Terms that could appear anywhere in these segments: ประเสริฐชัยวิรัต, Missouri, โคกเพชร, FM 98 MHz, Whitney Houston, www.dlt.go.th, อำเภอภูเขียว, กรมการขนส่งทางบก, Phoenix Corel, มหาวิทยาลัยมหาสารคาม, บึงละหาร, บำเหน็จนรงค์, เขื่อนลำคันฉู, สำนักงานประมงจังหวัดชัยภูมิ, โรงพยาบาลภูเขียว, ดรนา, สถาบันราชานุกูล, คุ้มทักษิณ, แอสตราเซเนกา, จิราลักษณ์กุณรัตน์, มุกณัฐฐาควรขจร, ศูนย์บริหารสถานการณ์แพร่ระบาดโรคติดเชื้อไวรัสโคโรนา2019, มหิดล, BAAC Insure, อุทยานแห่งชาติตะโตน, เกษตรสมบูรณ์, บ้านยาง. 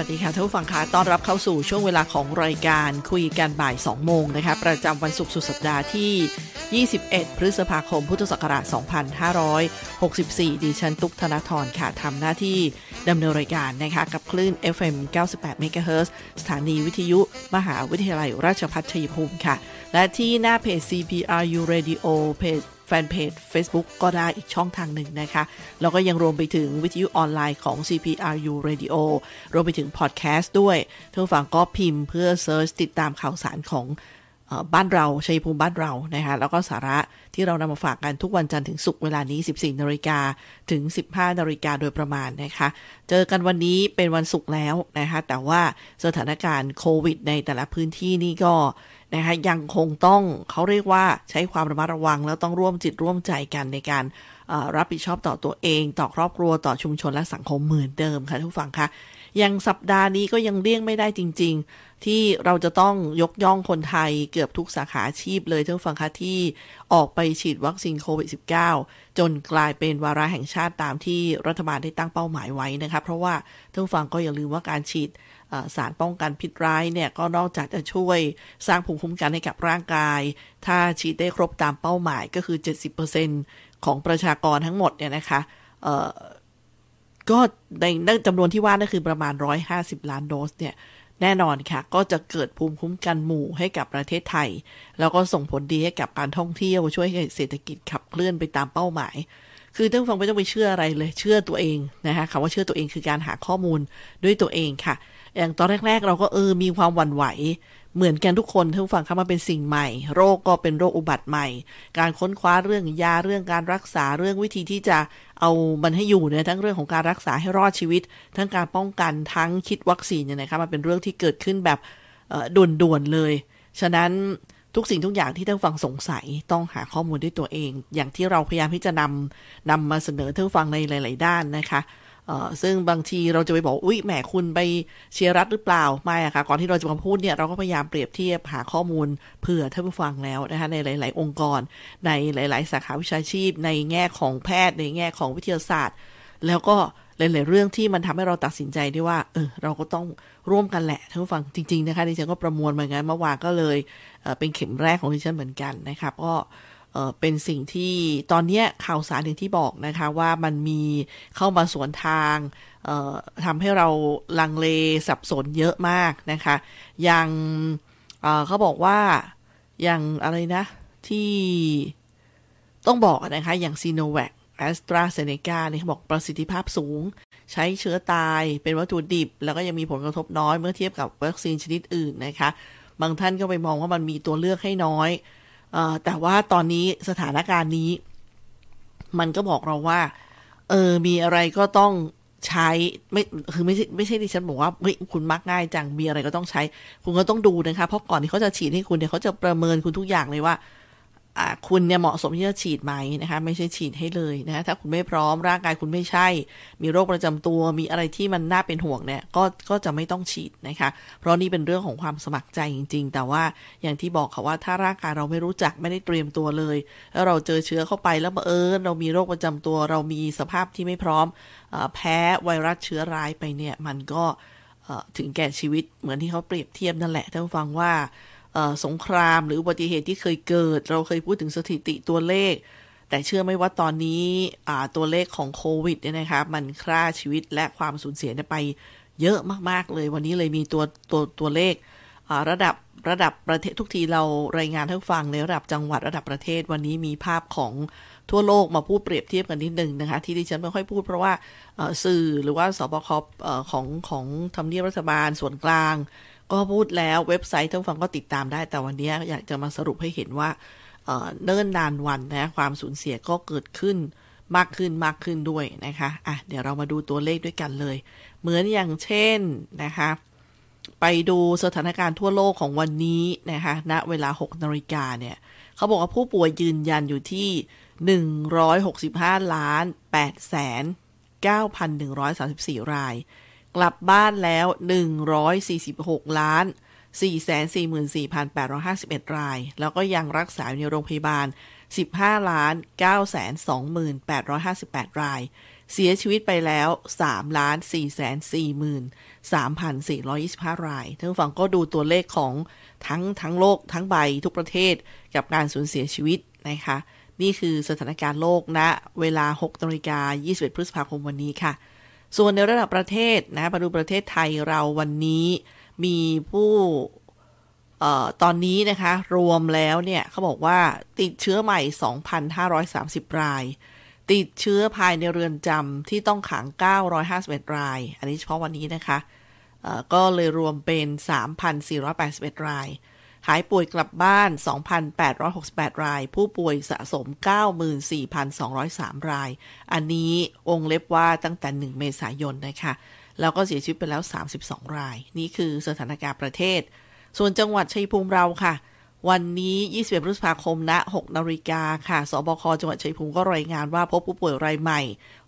สวัสดีค่ะท่านผู้ฟังค่ะต้อนรับเข้าสู่ช่วงเวลาของรายการคุยกันบ่าย 2 โมงนะคะประจำวันศุกร์สุดสัปดาห์ที่21พฤษภาคมพุทธศักราช2564ดิฉันตุ๊กธนธรค่ะทำหน้าที่ดำเนินรายการนะคะกับคลื่น FM 98 MHz สถานีวิทยุมหาวิทยาลัยราชภัฏชัยภูมิค่ะและที่หน้าเพจ CPRU Radio เพจแฟนเพจ Facebook ก็ได้อีกช่องทางหนึ่งนะคะแล้วก็ยังรวมไปถึงวิทยุออนไลน์ของ CPRU Radio รวมไปถึงพอดแคสต์ด้วยท่านผู้ฟังก็พิมพ์เพื่อเซิร์ชติดตามข่าวสารของบ้านเราชัยภูมิบ้านเรานะคะแล้วก็สาระที่เรานำมาฝากกันทุกวันจันทร์ถึงศุกร์เวลานี้ 14:00 น.ถึง 15:00 น.โดยประมาณนะคะเจอกันวันนี้เป็นวันศุกร์แล้วนะคะแต่ว่าสถานการณ์โควิดในแต่ละพื้นที่นี่ก็นะคะยังคงต้องเขาเรียกว่าใช้ความระมัดระวังแล้วต้องร่วมจิตร่วมใจกันในการรับผิดชอบต่อตัวเองต่อครอบครัวต่อชุมชนและสังคมเหมือนเดิมค่ะทุกฝั่งค่ะยังสัปดาห์นี้ก็ยังเลี่ยงไม่ได้จริงๆที่เราจะต้องยกย่องคนไทยเกือบทุกสาขาอาชีพเลยทุกฝั่งค่ะที่ออกไปฉีดวัคซีนโควิด -19 จนกลายเป็นวาระแห่งชาติตามที่รัฐบาลได้ตั้งเป้าหมายไว้นะคะเพราะว่าทุกฝั่งก็อย่าลืมว่าการฉีดสารป้องกันพิษร้ายเนี่ยก็นอกจากจะช่วยสร้างภูมิคุ้มกันให้กับร่างกายถ้าฉีดได้ครบตามเป้าหมายก็คือ 70% ของประชากรทั้งหมดเนี่ยนะคะก็ในจำนวนที่ว่านั่นคือประมาณ150ล้านโดสเนี่ยแน่นอนค่ะก็จะเกิดภูมิคุ้มกันหมู่ให้กับประเทศไทยแล้วก็ส่งผลดีให้กับการท่องเที่ยวช่วยให้เศรษฐกิจขับเคลื่อนไปตามเป้าหมายคือท่านผู้ฟังไม่ต้องไปเชื่ออะไรเลยเชื่อตัวเองนะคะคำว่าเชื่อตัวเองคือการหาข้อมูลด้วยตัวเองค่ะอย่างตอนแรกๆเราก็มีความหวั่นไหวเหมือนกันทุกคนท่านผู้ฟังเข้ามาเป็นสิ่งใหม่โรคก็เป็นโรคอุบัติใหม่การค้นคว้าเรื่องยาเรื่องการรักษาเรื่องวิธีที่จะเอามันให้อยู่เนี่ยทั้งเรื่องของการรักษาให้รอดชีวิตทั้งการป้องกันทั้งคิดวัคซีนเนี่ยนะคะมันเป็นเรื่องที่เกิดขึ้นแบบด่วนๆเลยฉะนั้นทุกสิ่งทุกอย่างที่ท่านฟังสงสัยต้องหาข้อมูลด้วยตัวเองอย่างที่เราพยายามที่จะนำมาเสนอท่านฟังในหลายๆด้านนะคะซึ่งบางทีเราจะไปบอกอุ๊ยแหมคุณไปเชียร์รัฐหรือเปล่าไม่อะค่ะก่อนที่เราจะมาพูดเนี่ยเราก็พยายามเปรียบเทียบหาข้อมูลเผื่อท่านผู้ฟังแล้วนะคะในหลายๆองค์กรในหลายๆสาขาวิชาชีพในแง่ของแพทย์ในแง่ของวิทยาศาสตร์แล้วก็หลายๆเรื่องที่มันทำให้เราตัดสินใจได้ว่าเราก็ต้องร่วมกันแหละท่านผู้ฟังจริงๆนะคะดิฉันก็ประมวลเหมือนกันเมื่อวานก็เลยเป็นเข็มแรกของดิฉันเหมือนกันนะคะก็เป็นสิ่งที่ตอนนี้ข่าวสารอย่างที่บอกนะคะว่ามันมีเข้ามาสวนทางทำให้เราลังเลสับสนเยอะมากนะคะอย่างเขาบอกว่าอย่างอะไรนะที่ต้องบอกนะคะอย่างซีโนแวคแอสตราเซเนกาเนี่ยเขาบอกประสิทธิภาพสูงใช้เชื้อตายเป็นวัตถุดิบแล้วก็ยังมีผลกระทบน้อยเมื่อเทียบกับวัคซีนชนิดอื่นนะคะบางท่านก็ไปมองว่ามันมีตัวเลือกให้น้อยแต่ว่าตอนนี้สถานการณ์นี้มันก็บอกเราว่ามีอะไรก็ต้องใช้ไม่ใช่ดิฉันบอกว่าเฮ้ยคุณมักง่ายจังมีอะไรก็ต้องใช้คุณก็ต้องดูนะคะเพราะก่อนที่เขาจะฉีดให้คุณเนี่ยเขาจะประเมินคุณทุกอย่างเลยว่าคุณเนี่ยเหมาะสมที่จะฉีดไหมนะคะไม่ใช่ฉีดให้เลยนะคะถ้าคุณไม่พร้อมร่างกายคุณไม่ใช่มีโรคประจำตัวมีอะไรที่มันน่าเป็นห่วงเนี่ยก็จะไม่ต้องฉีดนะคะเพราะนี่เป็นเรื่องของความสมัครใจจริงๆแต่ว่าอย่างที่บอกค่ะว่าถ้าร่างกายเราไม่รู้จักไม่ได้เตรียมตัวเลยแล้วเราเจอเชื้อเข้าไปแล้วเรามีโรคประจำตัวเรามีสภาพที่ไม่พร้อมแพ้ไวรัสเชื้อร้ายไปเนี่ยมันก็ถึงแก่ชีวิตเหมือนที่เขาเปรียบเทียบนั่นแหละท่านผู้ฟังว่า สงครามหรืออุบัติเหตุที่เคยเกิดเราเคยพูดถึงสถิติตัวเลขแต่เชื่อไหมว่าตอนนี้ตัวเลขของโควิดเนี่ยนะคะมันฆ่าชีวิตและความสูญเสียไปเยอะมากๆเลยวันนี้เลยมีตัวเลขระดับประเทศทุกทีเรารายงานให้ฟังในระดับจังหวัดระดับประเทศวันนี้มีภาพของทั่วโลกมาพูดเปรียบเทียบกันนิดนึงนะคะที่ดิฉันไม่ค่อยพูดเพราะว่าสื่อหรือว่าสบคของทำเนียบรัฐบาลส่วนกลางก็พูดแล้วเว็บไซต์ท่านฟังก็ติดตามได้แต่วันนี้อยากจะมาสรุปให้เห็นว่าเนิ่นนานวันนะความสูญเสียก็เกิดขึ้นมากขึ้นด้วยนะคะอ่ะเดี๋ยวเรามาดูตัวเลขด้วยกันเลยเหมือนอย่างเช่นนะคะไปดูสถานการณ์ทั่วโลกของวันนี้นะคะณเวลา 6:00 นเนี่ยเขาบอกว่าผู้ป่วยยืนยันอยู่ที่ 165,809,134 รายกลับบ้านแล้ว 146,444,851 รายแล้วก็ยังรักษาอยู่ในโรงพยาบาล 15,920,858 รายเสียชีวิตไปแล้ว 3,443,425 รายท่านผู้ฟังก็ดูตัวเลขของทั้งโลกทั้งใบทุกประเทศกับการสูญเสียชีวิตนะคะนี่คือสถานการณ์โลกณเวลา 6:21 พฤษภาคมวันนี้ค่ะส่วนในระดับประเทศนะมาดูประเทศไทยเราวันนี้มีผู้ตอนนี้นะคะรวมแล้วเนี่ยเขาบอกว่าติดเชื้อใหม่ 2,530 รายติดเชื้อภายในเรือนจำที่ต้องขัง951รายอันนี้เฉพาะวันนี้นะคะก็เลยรวมเป็น 3,481 รายหายป่วยกลับบ้าน 2,868 รายผู้ป่วยสะสม 94,203 รายอันนี้องเล็บว่าตั้งแต่1เมษายนนะคะแล้วก็เสียชีวิตไปแล้ว32รายนี่คือสถานการณ์ประเทศส่วนจังหวัดชัยภูมิเราค่ะวันนี้21พฤษภาคมณ 6:00 นค่ะสบคจังหวัดชัยภูมิก็รายงานว่าพบผู้ป่วยรายใหม่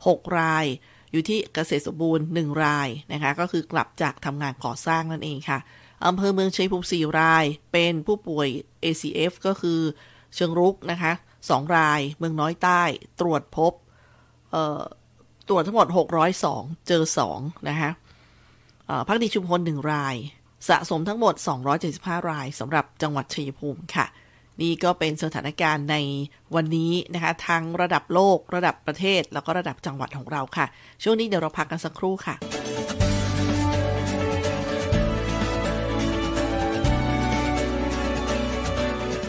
6รายอยู่ที่เกษตรสมบูรณ์1รายนะคะก็คือกลับจากทำงานก่อสร้างนั่นเองค่ะอำเภอเมืองชัยภูมิ4รายเป็นผู้ป่วย ACF ก็คือเชิงรุกนะคะ2รายเมืองน้อยใต้ตรวจพบตรวจทั้งหมด602เจอ2นะคะภักดีชุมพล1รายสะสมทั้งหมด275รายสำหรับจังหวัดชัยภูมิค่ะนี่ก็เป็นสถานการณ์ในวันนี้นะคะทั้งระดับโลกระดับประเทศแล้วก็ระดับจังหวัดของเราค่ะช่วงนี้เดี๋ยวเราพักกันสักครู่ค่ะ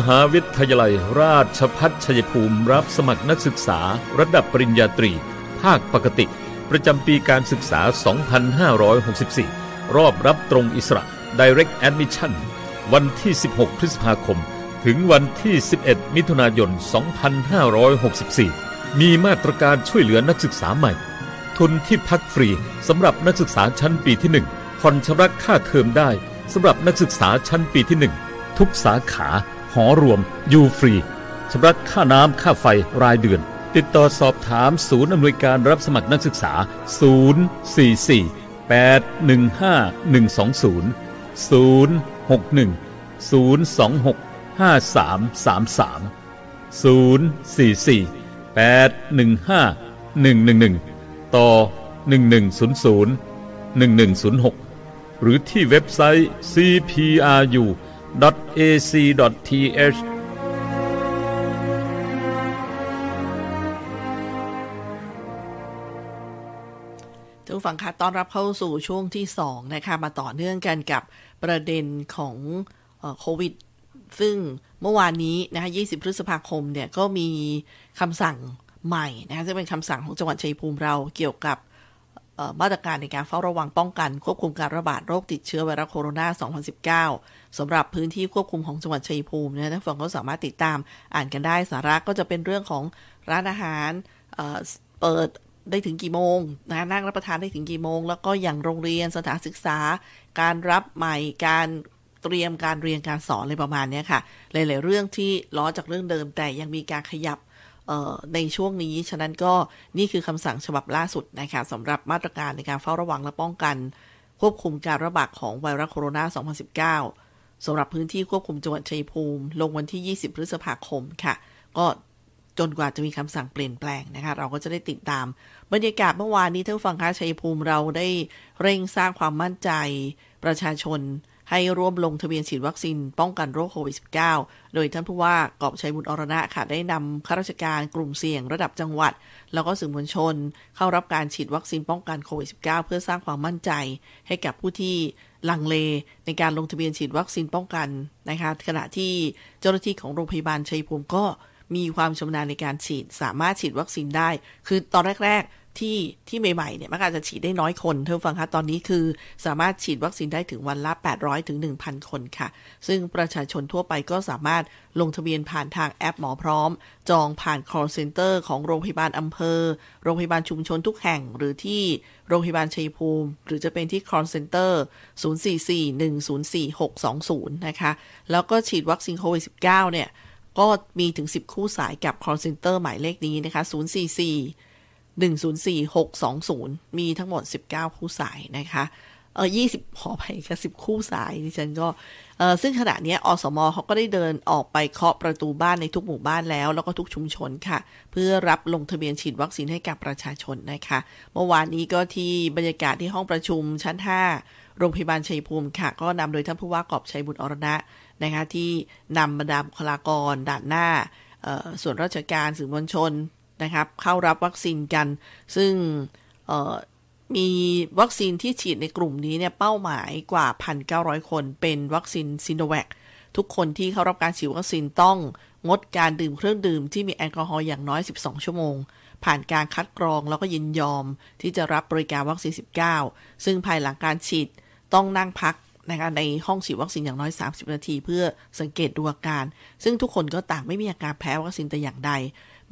มหาวิทยาลัยราชภัฏชัยภูมิรับสมัครนักศึกษาระดับปริญญาตรีภาคปกติประจำปีการศึกษา 2564 รอบรับตรงอิสระ Direct Admission วันที่ 16 พฤษภาคมถึงวันที่ 11 มิถุนายน 2564 มีมาตรการช่วยเหลือนักศึกษาใหม่ทุนที่พักฟรีสำหรับนักศึกษาชั้นปีที่ 1 ผ่อนชำระค่าเทอมได้สำหรับนักศึกษาชั้นปีที่ 1 ทุกสาขาหอรวมอยู่ฟรีชำระค่าน้ำค่าไฟรายเดือนติดต่อสอบถามศูนย์อำนวยการรับสมัครนักศึกษา044815120 0610265333044815111 11001106หรือที่เว็บไซต์ cpru.ac.th ทุกฝั่งค่ะต้อนรับเข้าสู่ช่วงที่2นะคะมาต่อเนื่องกันกับประเด็นของโควิดซึ่งเมื่อวานนี้นะคะ20พฤษภาคมเนี่ยก็มีคำสั่งใหม่นะคะซึ่งเป็นคำสั่งของจังหวัดชัยภูมิเราเกี่ยวกับ มาตรการในการเฝ้าระวังป้องกันควบคุมการระบาดโรคติดเชื้อไวรัสโคโรนา 2019 สำหรับพื้นที่ควบคุมของจังหวัดชัยภูมินะท่านผู้ฟังก็สามารถติดตามอ่านกันได้สาระก็จะเป็นเรื่องของร้านอาหารเปิดได้ถึงกี่โมงนะนั่งรับประทานได้ถึงกี่โมงแล้วก็อย่างโรงเรียนสถานศึกษาการรับใหม่การเตรียมการเรียนการสอนอะไรประมาณนี้ค่ะหลายๆเรื่องที่ล้อจากเรื่องเดิมแต่ยังมีการขยับในช่วงนี้ฉะนั้นก็นี่คือคำสั่งฉบับล่าสุดนะคะสำหรับมาตรการในการเฝ้าระวังและป้องกันควบคุมการระบาดของไวรัสโคโรนา 2019 สำหรับพื้นที่ควบคุมจังหวัดชัยภูมิลงวันที่ 20 พฤษภาคมค่ะก็จนกว่าจะมีคำสั่งเปลี่ยนแปลงนะคะเราก็จะได้ติดตามบรรยากาศเมื่อวานนี้ท่านผู้ฟังคะชัยภูมิเราได้เร่งสร้างความมั่นใจประชาชนให้ร่วมลงทะเบียนฉีดวัคซีนป้องกันโรคโควิด -19 โดยท่านผู้ว่ากอบชัยบุญอรณะค่ะได้นำข้าราชการกลุ่มเสี่ยงระดับจังหวัดแล้วก็สื่อมวลชนเข้ารับการฉีดวัคซีนป้องกันโควิด -19 เพื่อสร้างความมั่นใจให้กับผู้ที่ลังเลในการลงทะเบียนฉีดวัคซีนป้องกันนะคะขณะที่เจ้าหน้าที่ของโรงพยาบาลชัยภูมิก็มีความชำนาญในการฉีดสามารถฉีดวัคซีนได้คือตอนแรกๆที่ใหม่ๆเนี่ยมันอาจจะฉีดได้น้อยคนท่านฟังคะตอนนี้คือสามารถฉีดวัคซีนได้ถึงวันละ800ถึง 1,000 คนค่ะซึ่งประชาชนทั่วไปก็สามารถลงทะเบียนผ่านทางแอปหมอพร้อมจองผ่าน call center ของโรงพยาบาลอำเภอโรงพยาบาลชุมชนทุกแห่งหรือที่โรงพยาบาลชัยภูมิหรือจะเป็นที่ call center 044-104-620นะคะแล้วก็ฉีดวัคซีนโควิด -19 เนี่ยก็มีถึง10คู่สายกับ call center หมายเลขนี้นะคะ044-104-620มีทั้งหมด19คู่สายนะคะ20ขอไปค่ะ10คู่สายดิฉันก็ซึ่งขณะนี้อสมเขาก็ได้เดินออกไปเคาะประตูบ้านในทุกหมู่บ้านแล้วก็ทุกชุมชนค่ะเพื่อรับลงทะเบียนฉีดวัคซีนให้กับประชาชนนะคะเมื่อวานนี้ก็ที่บรรยากาศที่ห้องประชุมชั้น5โรงพยาบาลชัยภูมิค่ะก็นำโดยท่านผู้ว่ากอบชัยบุญอรณะนะคะที่นำบรรดาบุคลากรด่านหน้าส่วนราชการสื่อมวลชนนะครับเข้ารับวัคซีนกันซึ่งมีวัคซีนที่ฉีดในกลุ่มนี้เนี่ยเป้าหมายกว่า 1,900 คนเป็นวัคซีนซิโนแวคทุกคนที่เข้ารับการฉีดวัคซีนต้องงดการดื่มเครื่องดื่มที่มีแอลกอฮอล์อย่างน้อย12ชั่วโมงผ่านการคัดกรองแล้วก็ยินยอมที่จะรับบริการวัคซีน19ซึ่งภายหลังการฉีดต้องนั่งพักนะคะในห้องฉีดวัคซีนอย่างน้อย30นาทีเพื่อสังเกตดูอาการซึ่งทุกคนก็ต่างไม่มีอาการแพ้วัคซีนแต่อย่างใด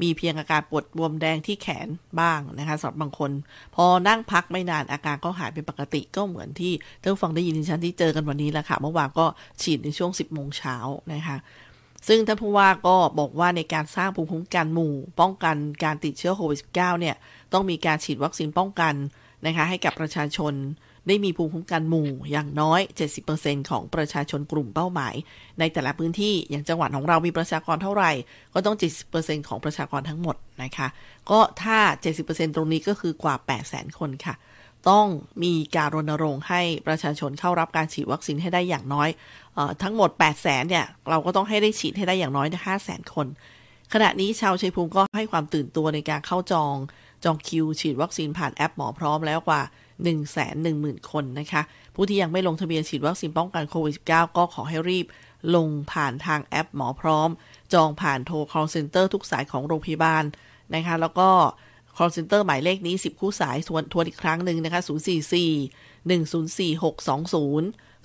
มีเพียงอาการปวดบวมแดงที่แขนบ้างนะคะสำหรับบางคนพอนั่งพักไม่นานอาการก็หายเป็นปกติก็เหมือนที่ท่านผู้ฟังได้ยินดิฉันที่เจอกันวันนี้แหละค่ะเมื่อวานก็ฉีดในช่วง 10 โมงเช้านะคะซึ่งท่านผู้ว่าก็บอกว่าในการสร้างภูมิคุ้มกันหมู่ป้องกันการติดเชื้อโควิด -19 เนี่ยต้องมีการฉีดวัคซีนป้องกันนะคะให้กับประชาชนได้มีภูมิคุ้มกันหมู่อย่างน้อย 70% ของประชาชนกลุ่มเป้าหมายในแต่ละพื้นที่อย่างจังหวัดของเรามีประชากรเท่าไหร่ก็ต้อง 70% ของประชากรทั้งหมดนะคะก็ถ้า 70% ตรงนี้ก็คือกว่า 800,000 คนค่ะต้องมีการรณรงค์ให้ประชาชนเข้ารับการฉีดวัคซีนให้ได้อย่างน้อยทั้งหมด 800,000 เนี่ยเราก็ต้องให้ได้ฉีดให้ได้อย่างน้อย 500,000 คนขณะนี้ชาวชัยภูมิก็ให้ความตื่นตัวในการเข้าจองคิวฉีดวัคซีนผ่านแอปหมอพร้อมแล้วกว่า 110,000 คนนะคะผู้ที่ยังไม่ลงทะเบียนฉีดวัคซีนป้องกันโควิด -19 ก็ขอให้รีบลงผ่านทางแอปหมอพร้อมจองผ่านโทร call center ทุกสายของโรงพยาบาลนะคะแล้วก็ call center หมายเลขนี้10คู่สายทวนอีกครั้งหนึ่งนะคะ044-104-620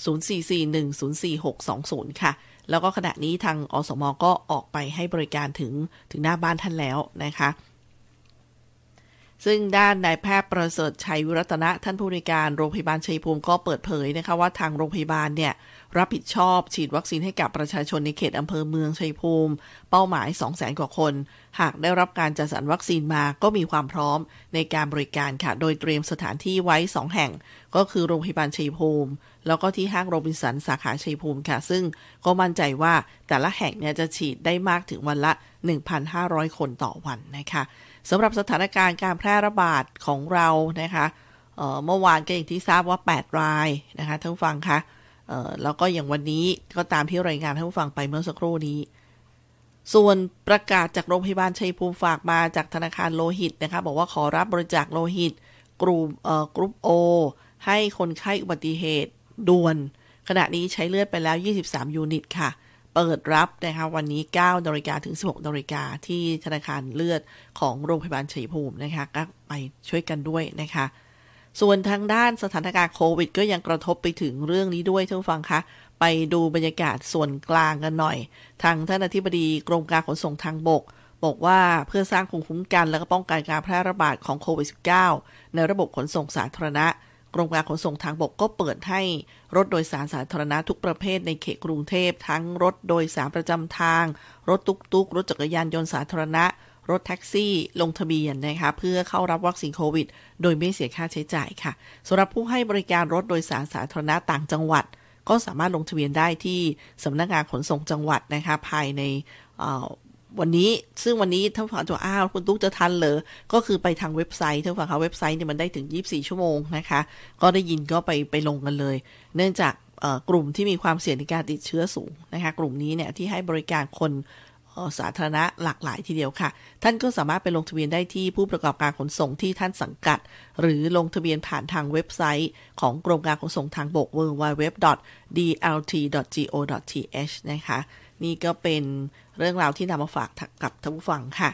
044-104-620 ค่ะแล้วก็ขณะนี้ทางอสมก็ออกไปให้บริการถึงหน้าบ้านท่านแล้วนะคะซึ่งด้านนายแพทย์ประเสริฐชัยวิรัตนะท่านผู้อำนวยการโรงพยาบาลชัยภูมิก็เปิดเผยนะคะว่าทางโรงพยาบาลเนี่ยรับผิดชอบฉีดวัคซีนให้กับประชาชนในเขตอำเภอเมืองชัยภูมิเป้าหมาย 200,000 กว่าคนหากได้รับการจัดสรรวัคซีนมาก็มีความพร้อมในการบริการค่ะโดยเตรียมสถานที่ไว้2แห่งก็คือโรงพยาบาลชัยภูมิแล้วก็ที่ห้างโรบินสันสาขาชัยภูมิค่ะซึ่งก็มั่นใจว่าแต่ละแห่งเนี่ยจะฉีดได้มากถึงวันละ 1,500 คนต่อวันนะคะสำหรับสถานการณ์การแพร่ระบาดของเรานะคะเมื่อวานก็อย่างที่ทราบว่า8รายนะคะท่านผู้ฟังคะแล้วก็อย่างวันนี้ก็ตามที่รายงานท่านผู้ฟังไปเมื่อสักครู่นี้ส่วนประกาศจากโรงพยาบาลชัยภูมิฝากมาจากธนาคารโลหิตนะคะบอกว่าขอรับบริจาคโลหิตกรุ๊ป O ให้คนไข้อุบัติเหตุด่วนขณะนี้ใช้เลือดไปแล้ว23ยูนิตค่ะเปิดรับนะคะวันนี้ 9:00 น.ถึง 16:00 น.ที่ธนาคารเลือดของโรงพยาบาลชัยภูมินะคะก็ไปช่วยกันด้วยนะคะ ส่วนทางด้านสถานการณ์โควิดก็ยังกระทบไปถึงเรื่องนี้ด้วยท่านผู้ฟังคะไปดูบรรยากาศส่วนกลางกันหน่อยทางท่านอธิบดีกรมการขนส่งทางบกบอกว่าเพื่อสร้างภูมิคุ้มกันและก็ป้องกันการแพร่ระบาดของโควิด -19 ในระบบขนส่งสาธารณะกรมการขนส่งทางบกก็เปิดให้รถโดยสารสาธารณะทุกประเภทในเขตกรุงเทพทั้งรถโดยสารประจำทางรถตุ๊กๆรถจักรยานยนต์สาธารณะรถแท็กซี่ลงทะเบียนนะคะเพื่อเข้ารับวัคซีนโควิดโดยไม่เสียค่าใช้จ่ายค่ะสำหรับผู้ให้บริการรถโดยสารสาธารณะต่างจังหวัดก็สามารถลงทะเบียนได้ที่สำนักงานขนส่งจังหวัดนะคะภายในวันนี้ซึ่งวันนี้ท่านผู้ฟังตัวคุณตุ๊กจะทันเหรอก็คือไปทางเว็บไซต์ท่านผู้ฟังคะเว็บไซต์เนี่ยมันได้ถึง24ชั่วโมงนะคะก็ได้ยินก็ไปลงกันเลยเนื่องจากกลุ่มที่มีความเสี่ยงในการติดเชื้อสูงนะคะกลุ่มนี้เนี่ยที่ให้บริการคนสาธารณะหลากหลายทีเดียวค่ะท่านก็สามารถไปลงทะเบียนได้ที่ผู้ประกอบการขนส่งที่ท่านสังกัดหรือลงทะเบียนผ่านทางเว็บไซต์ของกรมการขนส่งทางบก www.dlt.go.th นะคะนี่ก็เป็นเรื่องราวที่นำมาฝากกับท่านผู้ฟังค่ะ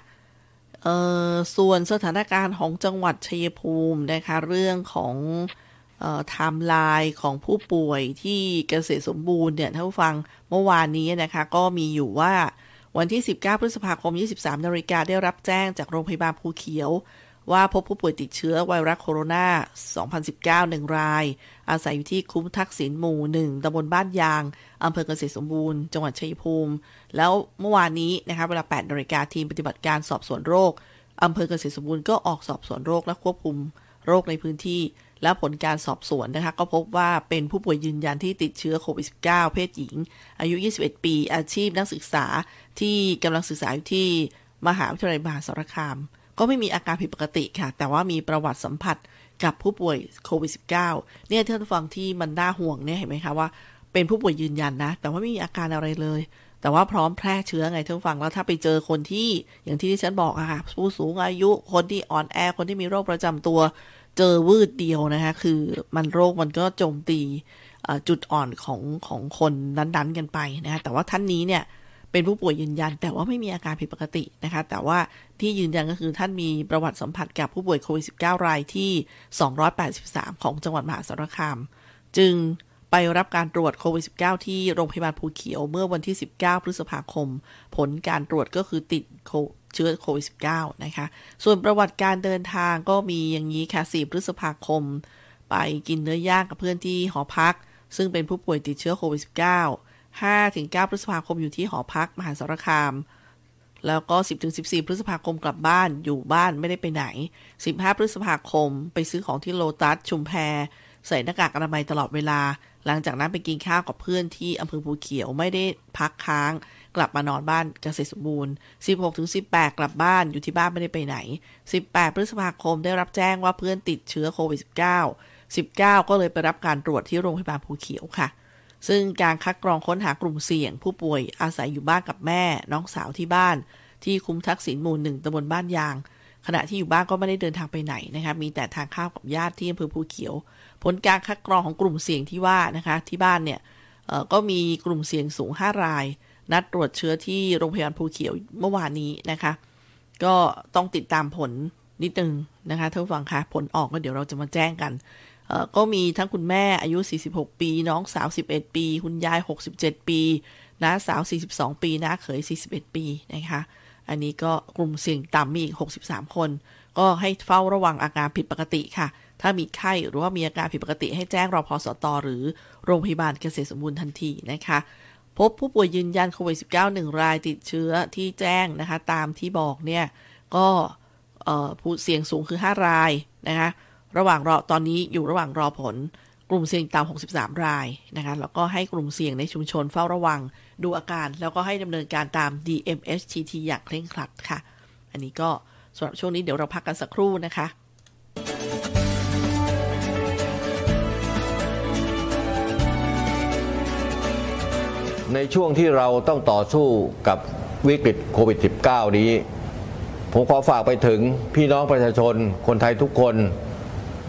ส่วนสถานการณ์ของจังหวัดชัยภูมินะคะเรื่องของไทม์ไลน์ของผู้ป่วยที่เกษตรสมบูรณ์เนี่ยท่านผู้ฟังเมื่อวานนี้นะคะก็มีอยู่ว่าวันที่19พฤษภาคม 23:00 น.ได้รับแจ้งจากโรงพยาบาลภูเขียวว่าพบผู้ป่วยติดเชื้อไวรัสโคโรนา2019 1 รายอาศัยอยู่ที่คุ้มทักษิณหมู่1ตำบลบ้านยางอำเภอเกษตรสมบูรณ์จังหวัดชัยภูมิแล้วเมื่อวานนี้นะคะเวลา 8:00 น.ทีมปฏิบัติการสอบสวนโรคอำเภอเกษตรสมบูรณ์ก็ออกสอบสวนโรคและควบคุมโรคในพื้นที่และผลการสอบสวนนะคะก็พบว่าเป็นผู้ป่วยยืนยันที่ติดเชื้อโควิด -19 เพศหญิงอายุ21ปีอาชีพนักศึกษาที่กำลังศึกษาอยู่ที่มหาวิทยาลัยมหาสารคามก็ไม่มีอาการผิดปกติค่ะแต่ว่ามีประวัติสัมผัสกับผู้ป่วยโควิด -19 เนี่ยท่านผู้ฟังที่มันน่าห่วงเนี่ยเห็นไหมคะว่าเป็นผู้ป่วยยืนยันนะแต่ว่าไม่มีอาการอะไรเลยแต่ว่าพร้อมแพร่เชื้อไงท่านผู้ฟังแล้วถ้าไปเจอคนที่อย่างที่ฉันบอกอะค่ะผู้สูงอายุคนที่อ่อนแอคนที่มีโรคประจำตัวเจอวืดเดียวนะคะคือมันโรคมันก็โจมตีจุดอ่อนของคนนั้นๆกันไปนะคะแต่ว่าท่านนี้เนี่ยเป็นผู้ป่วยยืนยันแต่ว่าไม่มีอาการผิดปกตินะคะแต่ว่าที่ยืนยันก็คือท่านมีประวัติสัมผัสกับผู้ป่วยโควิด -19 รายที่283ของจังหวัดมหาสารคามจึงไปรับการตรวจโควิด -19 ที่โรงพยาบาลภูเขียวเมื่อวันที่19พฤษภาคมผลการตรวจก็คือติดเชื้อโควิด -19 นะคะส่วนประวัติการเดินทางก็มีอย่างนี้ค่ะ4พฤษภาคมไปกินเนื้อย่างกับเพื่อนที่หอพักซึ่งเป็นผู้ป่วยติดเชื้อโควิด -19 5-9 พฤษภาคมอยู่ที่หอพักมหาสารคามแล้วก็ 10-14 พฤษภาคมกลับบ้านอยู่บ้านไม่ได้ไปไหน15พฤษภาคมไปซื้อของที่โลตัสชุมแพใส่หน้ากากอนามัยตลอดเวลาหลังจากนั้นไปกินข้าวกับเพื่อนที่อำเภอภูเขียวไม่ได้พักค้างกลับมานอนบ้านเกษตรสมบูรณ์ 16-18 กลับบ้านอยู่ที่บ้านไม่ได้ไปไหน18 พฤษภาคมได้รับแจ้งว่าเพื่อนติดเชื้อโควิด -19 19 ก็เลยไปรับการตรวจที่โรงพยาบาลภูเขียวค่ะซึ่งการคัดกรองค้นหากลุ่มเสี่ยงผู้ป่วยอาศัยอยู่บ้านกับแม่น้องสาวที่บ้านที่คุ้มทักษิณหมู่1ตำบลบ้านยางขณะที่อยู่บ้านก็ไม่ได้เดินทางไปไหนนะคะมีแต่ทางข้าวกับญาติที่อำเภอภูเขียวผลการคัดกรองของกลุ่มเสี่ยงที่ว่านะคะที่บ้านเนี่ยก็มีกลุ่มเสี่ยงสูง5รายนัดตรวจเชื้อที่โรงพยาบาลภูเขียวเมื่อวานนี้นะคะก็ต้องติดตามผลนิดนึงนะคะท่านผู้ฟังคะผลออกก็เดี๋ยวเราจะมาแจ้งกันก็มีทั้งคุณแม่อายุ46ปีน้องสาว11ปีคุณยาย67ปีน้าสาว42ปีน้าเขย41ปีนะคะอันนี้ก็กลุ่มเสี่ยงต่ำมีอีก63คนก็ให้เฝ้าระวังอาการผิดปกติค่ะถ้ามีไข้หรือว่ามีอาการผิดปกติให้แจ้งรพสตหรือโรงพยาบาลเกษตรสมบูรณ์ทันทีนะคะพบผู้ป่วยยืนยันโควิด -19 1 รายติดเชื้อที่แจ้งนะคะตามที่บอกเนี่ยก็ผู้เสี่ยงสูงคือ5รายนะคะระหว่างรอตอนนี้อยู่ระหว่างรอผลกลุ่มเสี่ยงต่ำ63รายนะคะแล้วก็ให้กลุ่มเสี่ยงในชุมชนเฝ้าระวังดูอาการแล้วก็ให้ดำเนินการตาม DMHTT อย่างเคร่งครัดค่ะอันนี้ก็สำหรับช่วงนี้เดี๋ยวเราพักกันสักครู่นะคะในช่วงที่เราต้องต่อสู้กับวิกฤตโควิด -19 นี้ผมขอฝากไปถึงพี่น้องประชาชนคนไทยทุกคน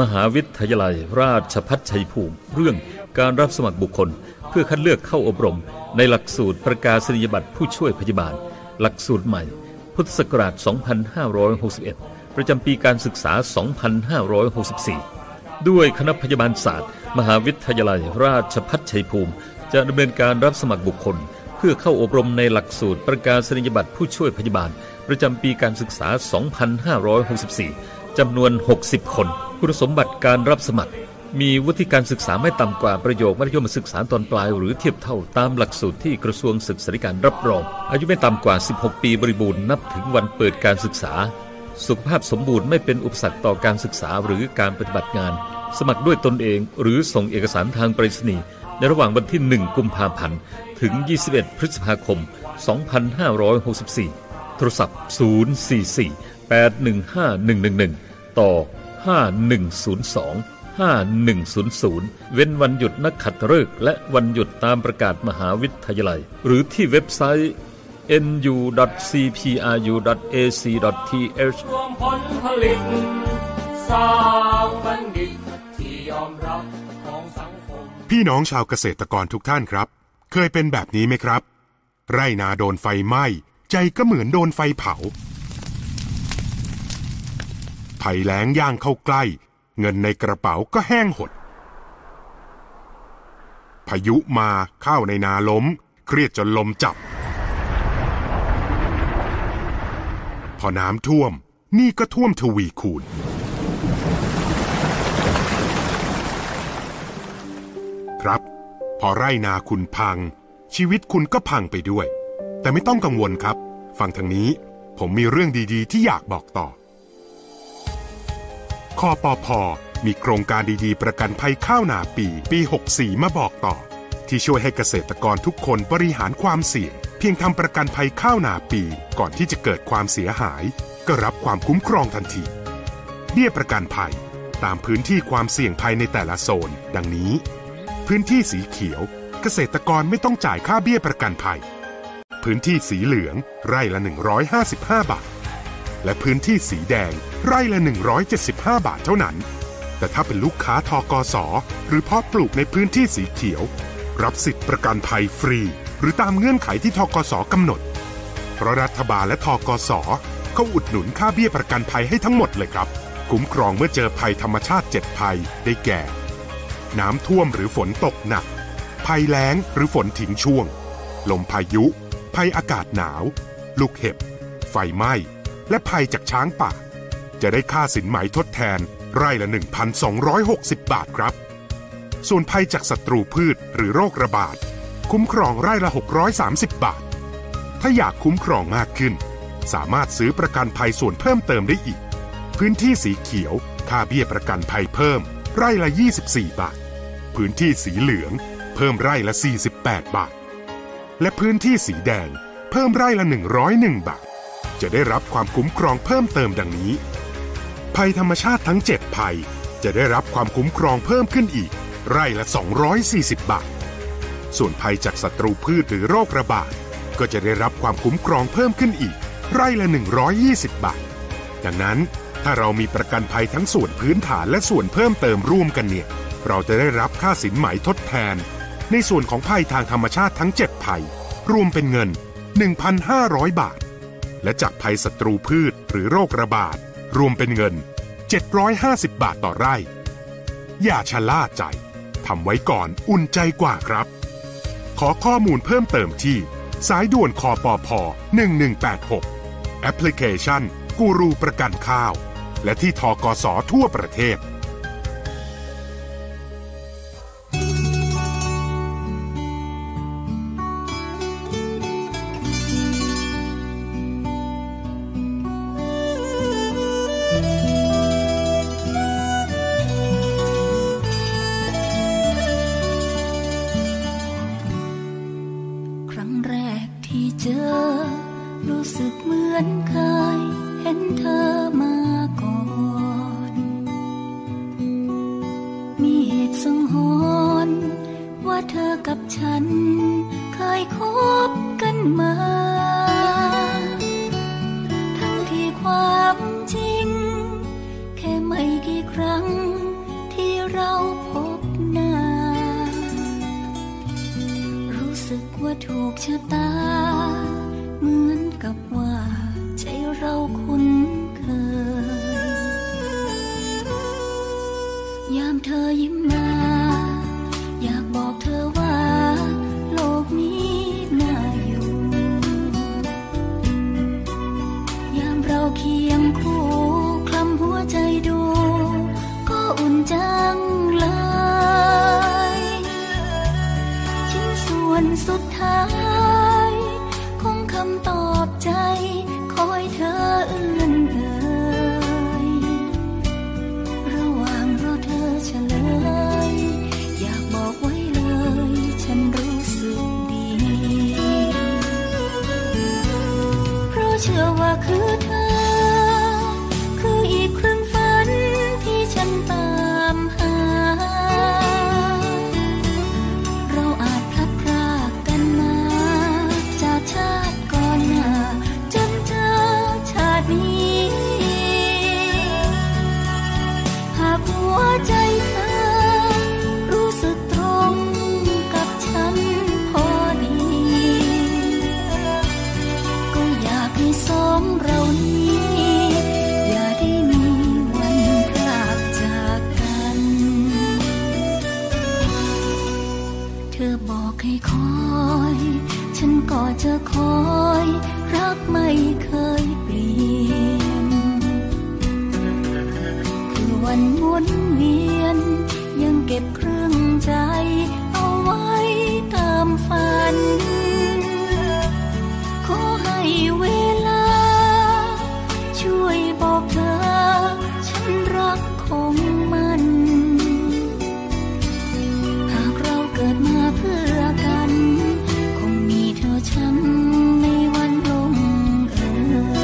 มหาวิทยาลัยราชภัฏชัยภูมิเรื่องการรับสมัครบุคคลเพื่อคัดเลือกเข้าอบรมในหลักสูตรประกาศนียบัตรผู้ช่วยพยาบาลหลักสูตรใหม่พุทธศักราช 2561 ประจำปีการศึกษา 2564 ด้วยคณะพยาบาลศาสตร์มหาวิทยาลัยราชภัฏชัยภูมิจะดำเนินการรับสมัครบุคคลเพื่อเข้าอบรมในหลักสูตรประกาศนียบัตรผู้ช่วยพยาบาลประจำปีการศึกษา 2564 จำนวน 60 คนคุณสมบัติการรับสมัครมีวุฒิการศึกษาไม่ต่ำกว่าประโยคมัธยมศึกษาตอนปลายหรือเทียบเท่าตามหลักสูตรที่กระทรวงศึกษาธิการรับรองอายุไม่ต่ำกว่า16 ปีบริบูรณ์นับถึงวันเปิดการศึกษาสุขภาพสมบูรณ์ไม่เป็นอุปสรรคต่อการศึกษาหรือการปฏิบัติงานสมัครด้วยตนเองหรือส่งเอกสารทางไปรษณีย์ในระหว่างวันที่1 กุมภาพันธ์ถึง21 พฤษภาคม 2564โทรศัพท์044-815-111ต่อ5102-5100 เว้นวันหยุดนักขัตฤกษ์และวันหยุดตามประกาศมหาวิทยาลัยหรือที่เว็บไซต์ nu.cpru.ac.th รวมผลผลิตสร้างบัณฑิตที่ยอมรับของสังคมพี่น้องชาวเกษตรกรทุกท่านครับเคยเป็นแบบนี้ไหมครับไร่นาโดนไฟไหม้ใจก็เหมือนโดนไฟเผาภัยแล้งย่างเข้าใกล้เงินในกระเป๋าก็แห้งหดพายุมาข้าวในนาล้มเครียดจนลมจับพอน้ำท่วมหนี้ก็ท่วมทวีคูณครับพอไร่นาคุณพังชีวิตคุณก็พังไปด้วยแต่ไม่ต้องกังวลครับฟังทางนี้ผมมีเรื่องดีๆที่อยากบอกต่อคปพ.มีโครงการดีๆประกันภัยข้าวนาปี64มาบอกต่อที่ช่วยให้เกษตรกรทุกคนบริหารความเสี่ยงเพียงทำประกันภัยข้าวนาปีก่อนที่จะเกิดความเสียหายก็รับความคุ้มครองทันทีเบี้ยประกันภัยตามพื้นที่ความเสี่ยงภัยในแต่ละโซนดังนี้พื้นที่สีเขียวเกษตรกรไม่ต้องจ่ายค่าเบี้ยประกันภัยพื้นที่สีเหลืองไร่ละ155 บาทและพื้นที่สีแดงไร่ละ175 บาทเท่านั้นแต่ถ้าเป็นลูกค้าทกส.หรือเพาะปลูกในพื้นที่สีเขียวรับสิทธิประกันภัยฟรีหรือตามเงื่อนไขที่ทกส.กำหนดเพราะรัฐบาลและทกส.เขาอุดหนุนค่าเบี้ยประกันภัยให้ทั้งหมดเลยครับคุ้มครองเมื่อเจอภัยธรรมชาติ7ภัยได้แก่น้ำท่วมหรือฝนตกหนักภัยแล้งหรือฝนทิ้งช่วงลมพายุภัยอากาศหนาวลูกเห็บไฟไหม้และภัยจากช้างป่าจะได้ค่าสินไหมทดแทนไร่ละ 1,260 บาทครับส่วนภัยจากศัตรูพืชหรือโรคระบาดคุ้มครองไร่ละ630 บาทถ้าอยากคุ้มครองมากขึ้นสามารถซื้อประกันภัยส่วนเพิ่มเติมได้อีกพื้นที่สีเขียวค่าเบี้ยประกันภัยเพิ่มไร่ละ24 บาทพื้นที่สีเหลืองเพิ่มไร่ละ48 บาทและพื้นที่สีแดงเพิ่มไร่ละ101 บาทจะได้รับความคุ้มครองเพิ่มเติมดังนี้ภัยธรรมชาติทั้ง7ภัยจะได้รับความคุ้มครองเพิ่มขึ้นอีกไร่ละ240 บาทส่วนภัยจากศัตรูพืชหรือโรคระบาดก็จะได้รับความคุ้มครองเพิ่มขึ้นอีกไร่ละ120 บาทดังนั้นถ้าเรามีประกันภัยทั้งส่วนพื้นฐานและส่วนเพิ่มเติมร่วมกันเนี่ยเราจะได้รับค่าสินไหมทดแทนในส่วนของภัยทางธรรมชาติทั้ง7ภัยรวมเป็นเงิน 1,500 บาทและจากภัยศัตรูพืชหรือโรคระบาดรวมเป็นเงิน750 บาทต่อไร่อย่าชะล่าใจทำไว้ก่อนอุ่นใจกว่าครับขอข้อมูลเพิ่มเติมที่สายด่วนคปพ1186แอปพลิเคชันกูรูประกันข้าวและที่ธกส.ทั่วประเทศรู้สึกเหมือนเคยเห็นเธอมาก่อน เธอกับฉันเคยคบกันมาทั้งที่ความจริงแค่ไม่กี่ครั้งที่เราพบหน้ารู้สึกว่าถูกชะตาเหมือนกับว่าใจเราคุ้นเคยยามเธอยิ้มมาอยากบอกเธอว่าโลกนี้น่าอยู่ยามเราเคียงคู่คลำหัวใจดูก็อุ่นจังเลยชิ้นส่วนสุดท้ายคงคำตอบใจคอยเธอเอื้อนเอ่ยระหว่างรอเธอเฉลยเชื่อว่าคือเธอคืออีกครึ่งฝันที่ฉันตามหาเราอาจพลัดพรากกันมาจากชาติก่อนหน้าจนเจอชาตินี้หากหัวใจเธอรู้สึกตรงกับฉันพอดีก็อยากให้สองเรานี้อย่าได้มีวันพลากจากกันเธอบอกให้คอยฉันก็จะคอยรักไม่เคยเปลี่ยนคือวันหมุนเวียนยังเก็บครึ่งใจเอาไว้ตามฝันขอให้เวลาช่วยบอกเธอฉันรักคงมันหากเราเกิดมาเพื่อกันคงมีเธอฉันในวันลงเอย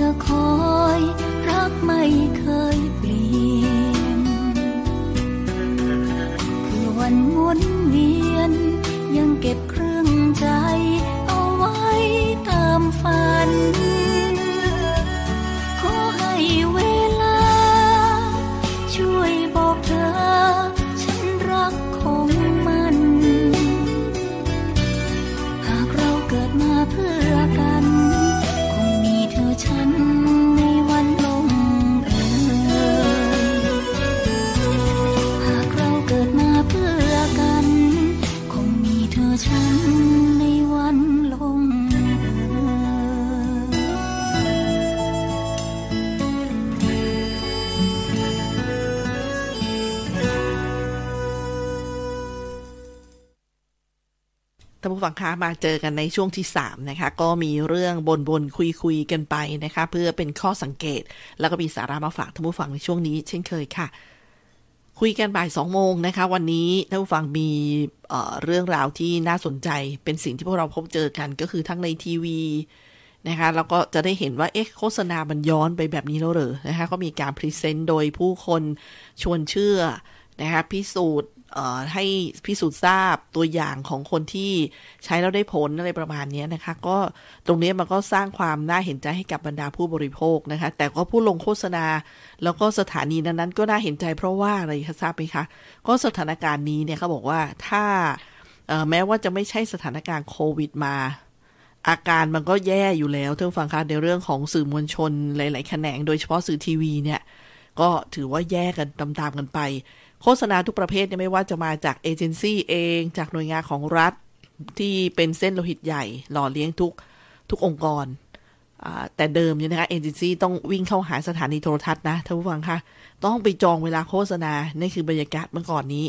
จะคอยรักไม่เคยเปลี่ยนคือวันวนเวียนยังเก็บครึ่งใจเอาไว้ตามฝันขอให้เวลาช่วยบอกเธอฉันรักคงมันหากเราเกิดมาเพื่อกันฉันในวันลงเอ่ยหากเราเกิดมาเพื่อกันคงมีเธอฉันในวันลงท่านผู้ฟังคะมาเจอกันในช่วงที่3นะคะก็มีเรื่องบ่นคุยกันไปนะคะเพื่อเป็นข้อสังเกตแล้วก็มีสาระมาฝากท่านผู้ฟังในช่วงนี้เช่นเคยค่ะคุยกันบ่าย 2 โมงนะคะวันนี้ท่านผู้ฟังมีเรื่องราวที่น่าสนใจเป็นสิ่งที่พวกเราพบเจอกันก็คือทั้งในทีวีนะคะแล้วก็จะได้เห็นว่าเอ๊ะโฆษณามันย้อนไปแบบนี้แล้วเหรอนะคะก็มีการพรีเซนต์โดยผู้คนชวนเชื่อนะคะพิสูจน์ให้พิสูจน์ทราบตัวอย่างของคนที่ใช้แล้วได้ผลอะไรประมาณนี้นะคะก็ตรงนี้มันก็สร้างความน่าเห็นใจให้กับบรรดาผู้บริโภคนะคะแต่ก็ผู้ลงโฆษณาแล้วก็สถานีนั้นๆก็น่าเห็นใจเพราะว่าอะไรทราบไหมคะก็สถานการณ์นี้เนี่ยเขาบอกว่าถ้า แม้ว่าจะไม่ใช่สถานการณ์โควิดมาอาการมันก็แย่อยู่แล้วท่านผู้ฟังคะในเรื่องของสื่อมวลชนหลายๆแขนงโดยเฉพาะสื่อทีวีเนี่ยก็ถือว่าแย่กันตามๆกันไปโฆษณาทุกประเภทเนี่ยไม่ว่าจะมาจากเอเจนซี่เองจากหน่วยงานของรัฐที่เป็นเส้นโลหิตใหญ่หล่อเลี้ยงทุกองค์กรแต่เดิมเนี่ยนะคะเอเจนซี่ต้องวิ่งเข้าหาสถานีโทรทัศน์นะท่านผู้ฟังคะต้องไปจองเวลาโฆษณานี่คือบรรยากาศเมื่อก่อนนี้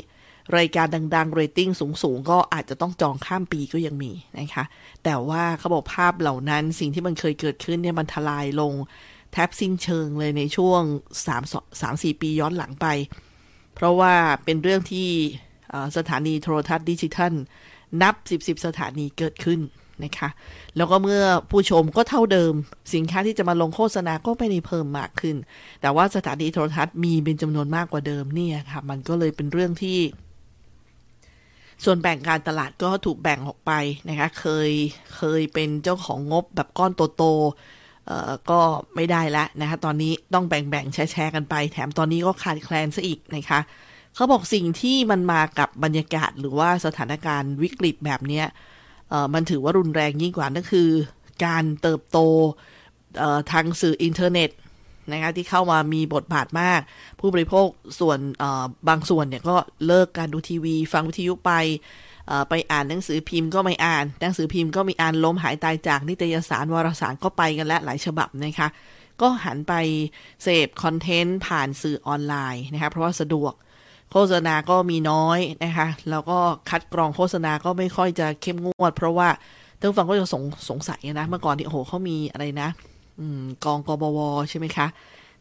รายการดังๆเรตติ้งสูงๆก็อาจจะต้องจองข้ามปีก็ยังมีนะคะแต่ว่าเขาบอกภาพเหล่านั้นสิ่งที่มันเคยเกิดขึ้นเนี่ยมันทลายลงแทบสิ้นเชิงเลยในช่วง 3-4 ปีย้อนหลังไปเพราะว่าเป็นเรื่องที่สถานีโทรทัศน์ดิจิทัลนับ10สถานีเกิดขึ้นนะคะแล้วก็เมื่อผู้ชมก็เท่าเดิมสินค้าที่จะมาลงโฆษณาก็ไม่ได้เพิ่มมากขึ้นแต่ว่าสถานีโทรทัศน์มีเป็นจำนวนมากกว่าเดิมเนี่ยค่ะมันก็เลยเป็นเรื่องที่ส่วนแบ่งการตลาดก็ถูกแบ่งออกไปนะคะเคยเป็นเจ้าของงบแบบก้อนโตๆก็ไม่ได้ละนะคะตอนนี้ต้องแบ่งแชร์กันไปแถมตอนนี้ก็ขาดแคลนซะอีกนะคะเขาบอกสิ่งที่มันมากับบรรยากาศหรือว่าสถานการณ์วิกฤตแบบเนี้ยมันถือว่ารุนแรงยิ่งกว่านั่นคือการเติบโตทางสื่ออินเทอร์เน็ตนะคะที่เข้ามามีบทบาทมากผู้บริโภคส่วนบางส่วนเนี่ยก็เลิกการดูทีวีฟังวิทยุไปอ่านหนังสือพิมพ์ก็ไม่อ่านหนังสือพิมพ์ก็มีอ่านล้มหายตายจากนิตยสารวารสารก็ไปกันและหลายฉบับนะคะก็หันไปเสพคอนเทนต์ผ่านสื่อออนไลน์นะคะเพราะว่าสะดวกโฆษณาก็มีน้อยนะคะแล้วก็คัดกรองโฆษณาก็ไม่ค่อยจะเข้มงวดเพราะว่าท่านฟังก็จะสงสัยนะเมื่อก่อนที่โอ้โหเขามีอะไรนะกองกบวใช่ไหมคะ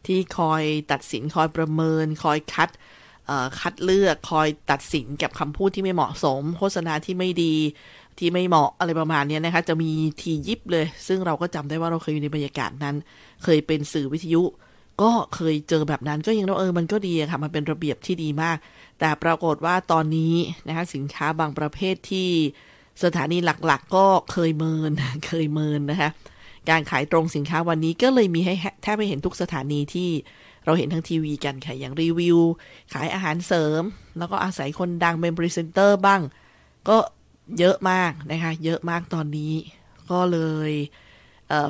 ที่คอยตัดสินคอยประเมินคอยคัดเลือกคอยตัดสินกับคำพูดที่ไม่เหมาะสมโฆษณาที่ไม่ดีที่ไม่เหมาะอะไรประมาณนี้นะคะจะมีทียิบเลยซึ่งเราก็จำได้ว่าเราเคยอยู่ในบรรยากาศนั้นเคยเป็นสื่อวิทยุก็เคยเจอแบบนั้นก็ยังมันก็ดีค่ะมันเป็นระเบียบที่ดีมากแต่ปรากฏว่าตอนนี้นะคะสินค้าบางประเภทที่สถานีหลักๆก็เคยเมินนะคะการขายตรงสินค้าวันนี้ก็เลยมีให้แทบไม่เห็นทุกสถานีที่เราเห็นทางทีวีกันค่ะอย่างรีวิวขายอาหารเสริมแล้วก็อาศัยคนดังเป็นพรีเซนเตอร์บ้างก็เยอะมากนะคะเยอะมากตอนนี้ก็เลย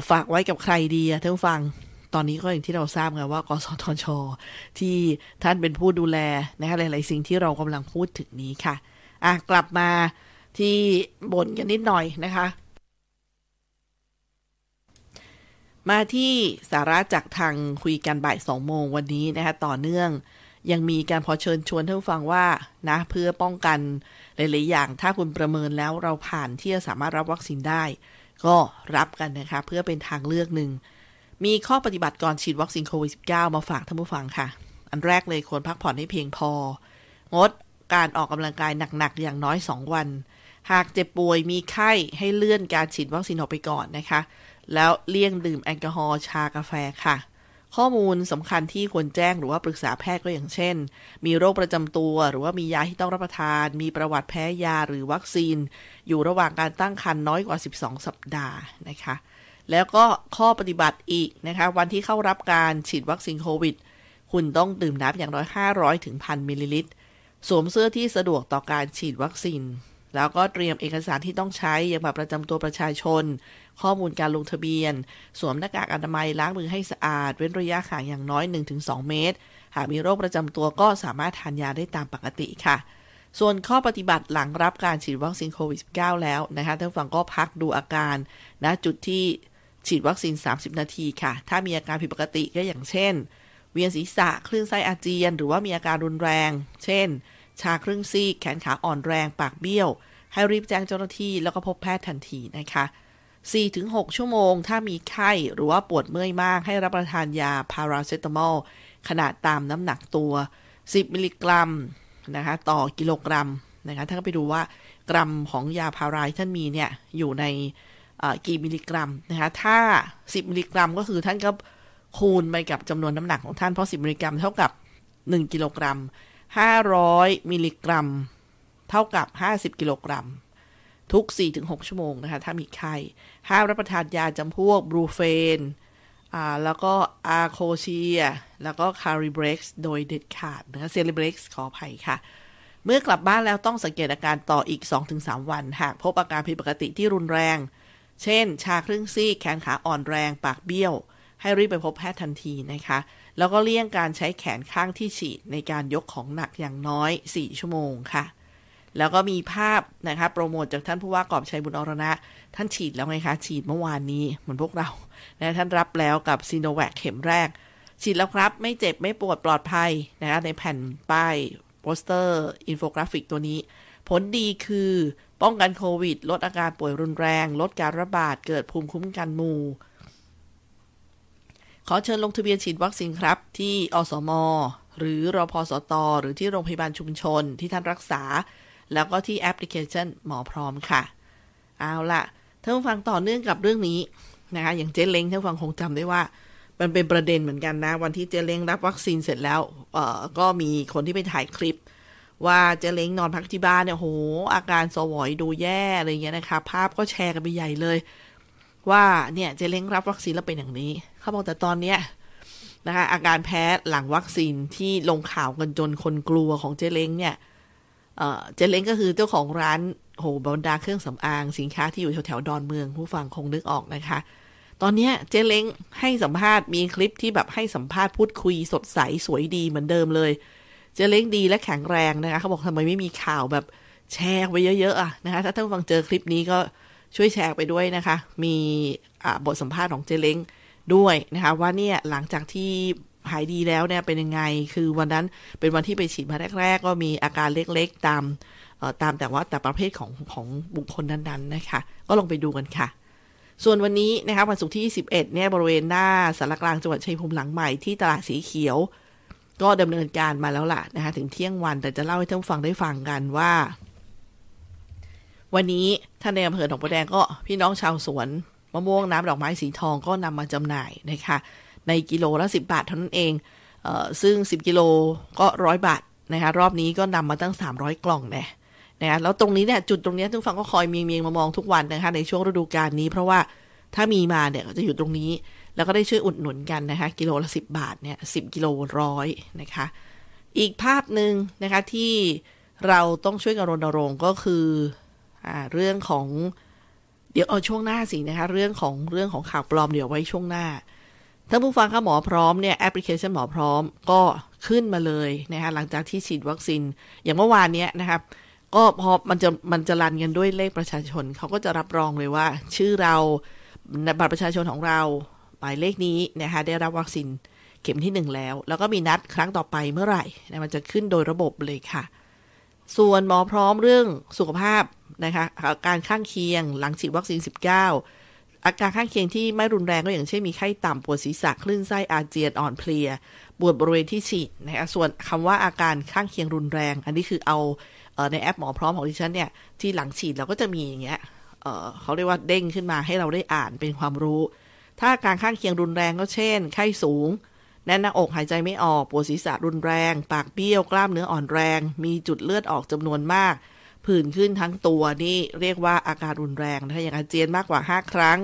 ฝากไว้กับใครดีอะท่านผู้ฟังตอนนี้ก็อย่างที่เราทราบกันว่ากสทช.ที่ท่านเป็นผู้ดูแลนะคะหลายๆสิ่งที่เรากำลังพูดถึงนี้ค่ะกลับมาที่บ่นกันนิดหน่อยนะคะมาที่สาระจากทางคุยกันบ่าย2โมงวันนี้นะคะต่อเนื่องยังมีการพอเชิญชวนท่านผู้ฟังว่านะเพื่อป้องกันหลายๆอย่างถ้าคุณประเมินแล้วเราผ่านที่จะสามารถรับวัคซีนได้ก็รับกันนะคะเพื่อเป็นทางเลือกหนึ่งมีข้อปฏิบัติก่อนฉีดวัคซีนโควิด -19 มาฝากท่านผู้ฟังค่ะอันแรกเลยควรพักผ่อนให้เพียงพองดการออกกำลังกายหนักๆอย่างน้อย2วันหากเจ็บป่วยมีไข้ให้เลื่อนการฉีดวัคซีนออกไปก่อนนะคะแล้วเลี่ยงดื่มแอลกอฮอล์ชากาแฟค่ะข้อมูลสำคัญที่ควรแจ้งหรือว่าปรึกษาแพทย์ก็อย่างเช่นมีโรคประจำตัวหรือว่ามียาที่ต้องรับประทานมีประวัติแพ้ยาหรือวัคซีนอยู่ระหว่างการตั้งครรภ์น้อยกว่า12สัปดาห์นะคะแล้วก็ข้อปฏิบัติอีกนะคะวันที่เข้ารับการฉีดวัคซีนโควิดคุณต้องดื่มน้ำอย่างน้อย 500-1,000 มิลลิลิตรสวมเสื้อที่สะดวกต่อการฉีดวัคซีนแล้วก็เตรียมเอกสารที่ต้องใช้อย่างบัตรประจำตัวประชาชนข้อมูลการลงทะเบียนสวมหน้ากากอนามัยล้างมือให้สะอาดเว้นระยะห่างอย่างน้อย 1-2 เมตรหากมีโรคประจำตัวก็สามารถทานยาได้ตามปกติค่ะส่วนข้อปฏิบัติหลังรับการฉีดวัคซีนโควิด -19 แล้วนะคะท่านผู้ฟังก็พักดูอาการณจุดที่ฉีดวัคซีน30นาทีค่ะถ้ามีอาการผิดปกติก็อย่างเช่นเวียนศีรษะคลื่นไส้อาเจียนหรือว่ามีอาการรุนแรงเช่นชาครึ่งซีกแขนขาอ่อนแรงปากเบี้ยวให้รีบแจ้งเจ้าหน้าที่แล้วก็พบแพทย์ทันทีนะคะ 4-6 ชั่วโมงถ้ามีไข้หรือว่าปวดเมื่อยมากให้รับประทานยาพาราเซตามอลขนาดตามน้ำหนักตัว10มิลลิกรัมนะคะต่อกิโลกรัมนะคะท่านก็ไปดูว่ากรัมของยาพาราที่ท่านมีเนี่ยอยู่ในกี่มิลลิกรัมนะคะถ้า10มิลลิกรัมก็คือท่านก็คูณไปกับจำนวนน้ำหนักของท่านเพราะ10มิลลิกรัมเท่ากับ1กิโลกรัม500มิลลิกรัมเท่ากับ50กิโลกรัมทุก 4-6 ชั่วโมงนะคะถ้ามีไข้ห้ามรับประทานยาจำพวกบรูเฟนแล้วก็อาโคเชียแล้วก็คาริเบร็กซ์โดยเด็ดขาดนะคะเซริเบร็กซ์ขออภัยค่ะ เมื่อกลับบ้านแล้วต้องสังเกตอาการต่ออีก 2-3 วันหากพบอาการผิดปกติที่รุนแรงเช่นชาครึ่งซีกแขนขาอ่อนแรงปากเบี้ยวให้รีบไปพบแพทย์ทันทีนะคะแล้วก็เลี่ยงการใช้แขนข้างที่ฉีดในการยกของหนักอย่างน้อย4ชั่วโมงค่ะแล้วก็มีภาพนะคะโปรโมทจากท่านผู้ว่ากอบชัยบุญอรณะท่านฉีดแล้วไงคะฉีดเมื่อวานนี้เหมือนพวกเรานะท่านรับแล้วกับซิโนแวคเข็มแรกฉีดแล้วครับไม่เจ็บไม่ปวดปลอดภัยนะคะในแผ่นป้ายโปสเตอร์อินโฟกราฟิกตัวนี้ผลดีคือป้องกันโควิดลดอาการป่วยรุนแรงลดการระบาดเกิดภูมิคุ้มกันหมู่ขอเชิญลงทะเบียนฉีดวัคซีนครับที่อสม.หรือรพสต.หรือที่โรงพยาบาลชุมชนที่ท่านรักษาแล้วก็ที่แอปพลิเคชันหมอพร้อมค่ะเอาล่ะท่านผู้ฟังต่อเนื่องกับเรื่องนี้นะคะอย่างเจ๊เล้งท่านผู้ฟังคงจำได้ว่ามันเป็นประเด็นเหมือนกันนะวันที่เจ๊เล้งรับวัคซีนเสร็จแล้วก็มีคนที่ไปถ่ายคลิปว่าเจ๊เล้งนอนพักที่บ้านเนี่ยโหอาการสวอยดูแย่อะไรเงี้ยนะคะภาพก็แชร์กันไปใหญ่เลยว่าเนี่ยเจ๊เล้งรับวัคซีนแล้วเป็นอย่างนี้เขาบอกแต่ตอนเนี้ยนะคะอาการแพ้หลังวัคซีนที่ลงข่าวกันจนคนกลัวของเจ๊เล้งเนี่ยเจ๊เล้งก็คือเจ้าของร้านโหบรรดาเครื่องสำอางสินค้าที่อยู่แถวๆดอนเมืองผู้ฟังคงนึกออกนะคะตอนนี้เจ๊เล้งให้สัมภาษณ์มีคลิปที่แบบให้สัมภาษณ์พูดคุยสดใสสวยดีเหมือนเดิมเลยเจ๊เล้งดีและแข็งแรงนะคะเขาบอกทำไมไม่มีข่าวแบบแชร์ไปเยอะๆอ่ะนะคะถ้าท่านฟังเจอคลิปนี้ก็ช่วยแชร์ไปด้วยนะคะมีบทสัมภาษณ์ของเจ๊เล้งด้วยนะคะว่าเนี่ยหลังจากที่หายดีแล้วเนี่ยเป็นยังไงคือวันนั้นเป็นวันที่ไปฉีดมาแรกๆก็มีอาการเล็กๆตามแต่ว่าแต่ประเภทของบุคคลนั้นๆนะคะก็ลองไปดูกันค่ะส่วนวันนี้นะคะวันศุกร์ที่11เนี่ยบริเวณหน้าศาลากลางจังหวัดชัยภูมิหลังใหม่ที่ตลาดสีเขียวก็ดำเนินการมาแล้วล่ะนะคะถึงเที่ยงวันแต่จะเล่าให้ท่านผู้ฟังได้ฟังกันว่าวันนี้ท่านในอำเภอหนองบัวแดงก็พี่น้องชาวสวนมะม่วงน้ำดอกไม้สีทองก็นำมาจำหน่ายนะคะในกิโลละ10 บาทเท่านั้นเองซึ่ง10กิโลก็100 บาทนะคะรอบนี้ก็นำมาตั้ง300 กล่องเนี่ยนะแล้วตรงนี้เนี่ยจุดตรงนี้ทุกฝั่งก็คอยเมียงมามองทุกวันนะคะในช่วงฤดูกาลนี้เพราะว่าถ้ามีมาเนี่ยจะอยู่ตรงนี้แล้วก็ได้ช่วยอุดหนุนกันนะคะกิโลละ10 บาทเนี่ย10 กิโล 100นะคะอีกภาพหนึ่งนะคะที่เราต้องช่วยกันรณรงค์ก็คือเรื่องของเดี๋ยวเอาช่วงหน้าสินะคะเรื่องของข่าวปลอมเดี๋ยวไว้ช่วงหน้าท่านผู้ฟังค่ะหมอพร้อมเนี่ยแอปพลิเคชันหมอพร้อมก็ขึ้นมาเลยนะคะหลังจากที่ฉีดวัคซีนอย่างเมื่อวานเนี้ยนะครับก็พอมันจะรันกันด้วยเลขประชาชนเขาก็จะรับรองเลยว่าชื่อเราบัตรประชาชนของเราหมายเลขนี้นะคะได้รับวัคซีนเข็มที่1แล้วแล้วก็มีนัดครั้งต่อไปเมื่อไหร่นะมันจะขึ้นโดยระบบเลยค่ะส่วนหมอพร้อมเรื่องสุขภาพนะคะอาการข้างเคียงหลังฉีดวัคซีน19อาการข้างเคียงที่ไม่รุนแรงก็อย่างเช่นมีไข้ต่ำปวดศีรษะคลื่นไส้อาเจียนอ่อนเพลียปวดบริเวณที่ฉีดนะคะส่วนคำว่าอาการข้างเคียงรุนแรงอันนี้คือเอาในแอปหมอพร้อมของดิฉันเนี่ยที่หลังฉีดเราก็จะมีอย่างเงี้ยเขาเรียกว่าเด้งขึ้นมาให้เราได้อ่านเป็นความรู้ถ้าอาการข้างเคียงรุนแรงก็เช่นไข้สูงแน่นหน้าอกหายใจไม่ออกปวดศีรษะรุนแรงปากเบี้ยวกล้ามเนื้ออ่อนแรงมีจุดเลือดออกจำนวนมากผื่นขึ้นทั้งตัวนี่เรียกว่าอาการรุนแรงถ้าอย่างอาเจียนมากกว่า5 ครั้ง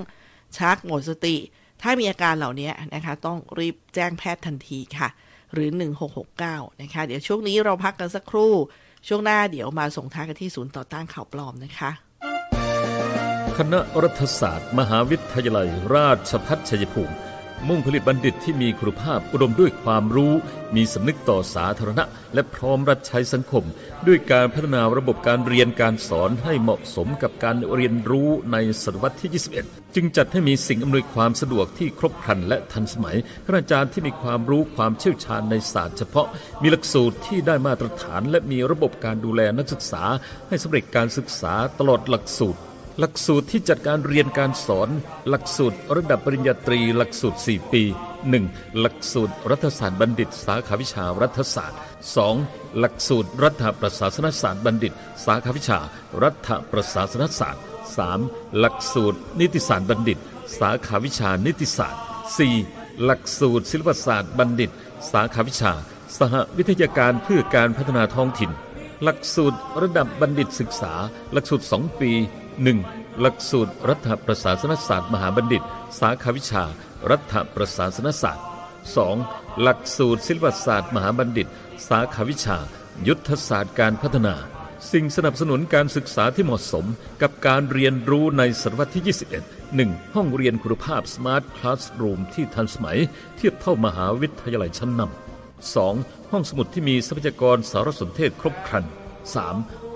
ชักหมดสติถ้ามีอาการเหล่านี้นะคะต้องรีบแจ้งแพทย์ทันทีค่ะหรือ1669นะคะเดี๋ยวช่วงนี้เราพักกันสักครู่ช่วงหน้าเดี๋ยวมาส่งท้ายกันที่ศูนย์ต่อต้านข่าวปลอมนะคะคณะรัฐศาสตร์มหาวิทยาลัยราชภัฏชัยภูมิมุ่งผลิตบัณฑิตที่มีคุณภาพอุดมด้วยความรู้มีสำนึกต่อสาธารณะและพร้อมรับใช้สังคมด้วยการพัฒนาระบบการเรียนการสอนให้เหมาะสมกับการเรียนรู้ในศตวรรษที่21จึงจัดให้มีสิ่งอำนวยความสะดวกที่ครบครันและทันสมัยคณาจารย์ที่มีความรู้ความเชี่ยวชาญในศาสตร์เฉพาะมีหลักสูตรที่ได้มาตรฐานและมีระบบการดูแลนักศึกษาให้สำเร็จการศึกษาตลอดหลักสูตรที่จัดการเรียนการสอนหลักสูตรระดับปริญญาตรีหลักสูตร4 ปี 1. หลักสูตรรัฐศาสตร์บัณฑิตสาขาวิชารัฐศาสตร์ 2. หลักสูตรรัฐประศาสนศาสตร์บัณฑิตสาขาวิชารัฐประศาสนศาสตร์ 3. หลักสูตรนิติศาสตร์บัณฑิตสาขาวิชานิติศาสตร์ 4. หลักสูตรศิลปศาสตร์บัณฑิตสาขาวิชาสหวิทยาการเพื่อการพัฒนาท้องถิ่นหลักสูตรระดับบัณฑิตศึกษาหลักสูตร2 ปี1. หลักสูตรรัฐประศาสนศาสตร์มหาบัณฑิตสาขาวิชารัฐประศาสนศาสตร์ 2. หลักสูตรศิลปศาสตร์มหาบัณฑิตสาขาวิชา ยุทธศาสตร์การพัฒนาสิ่งสนับสนุนการศึกษาที่เหมาะสมกับการเรียนรู้ในศตวรรษที่ 21 1. ห้องเรียนคุณภาพ Smart Classroom ที่ทันสมัยเทียบเท่ามหาวิทยาลัยชั้นนำ 2. ห้องสมุดที่มีทรัพยากรสารสนเทศครบครัน 3.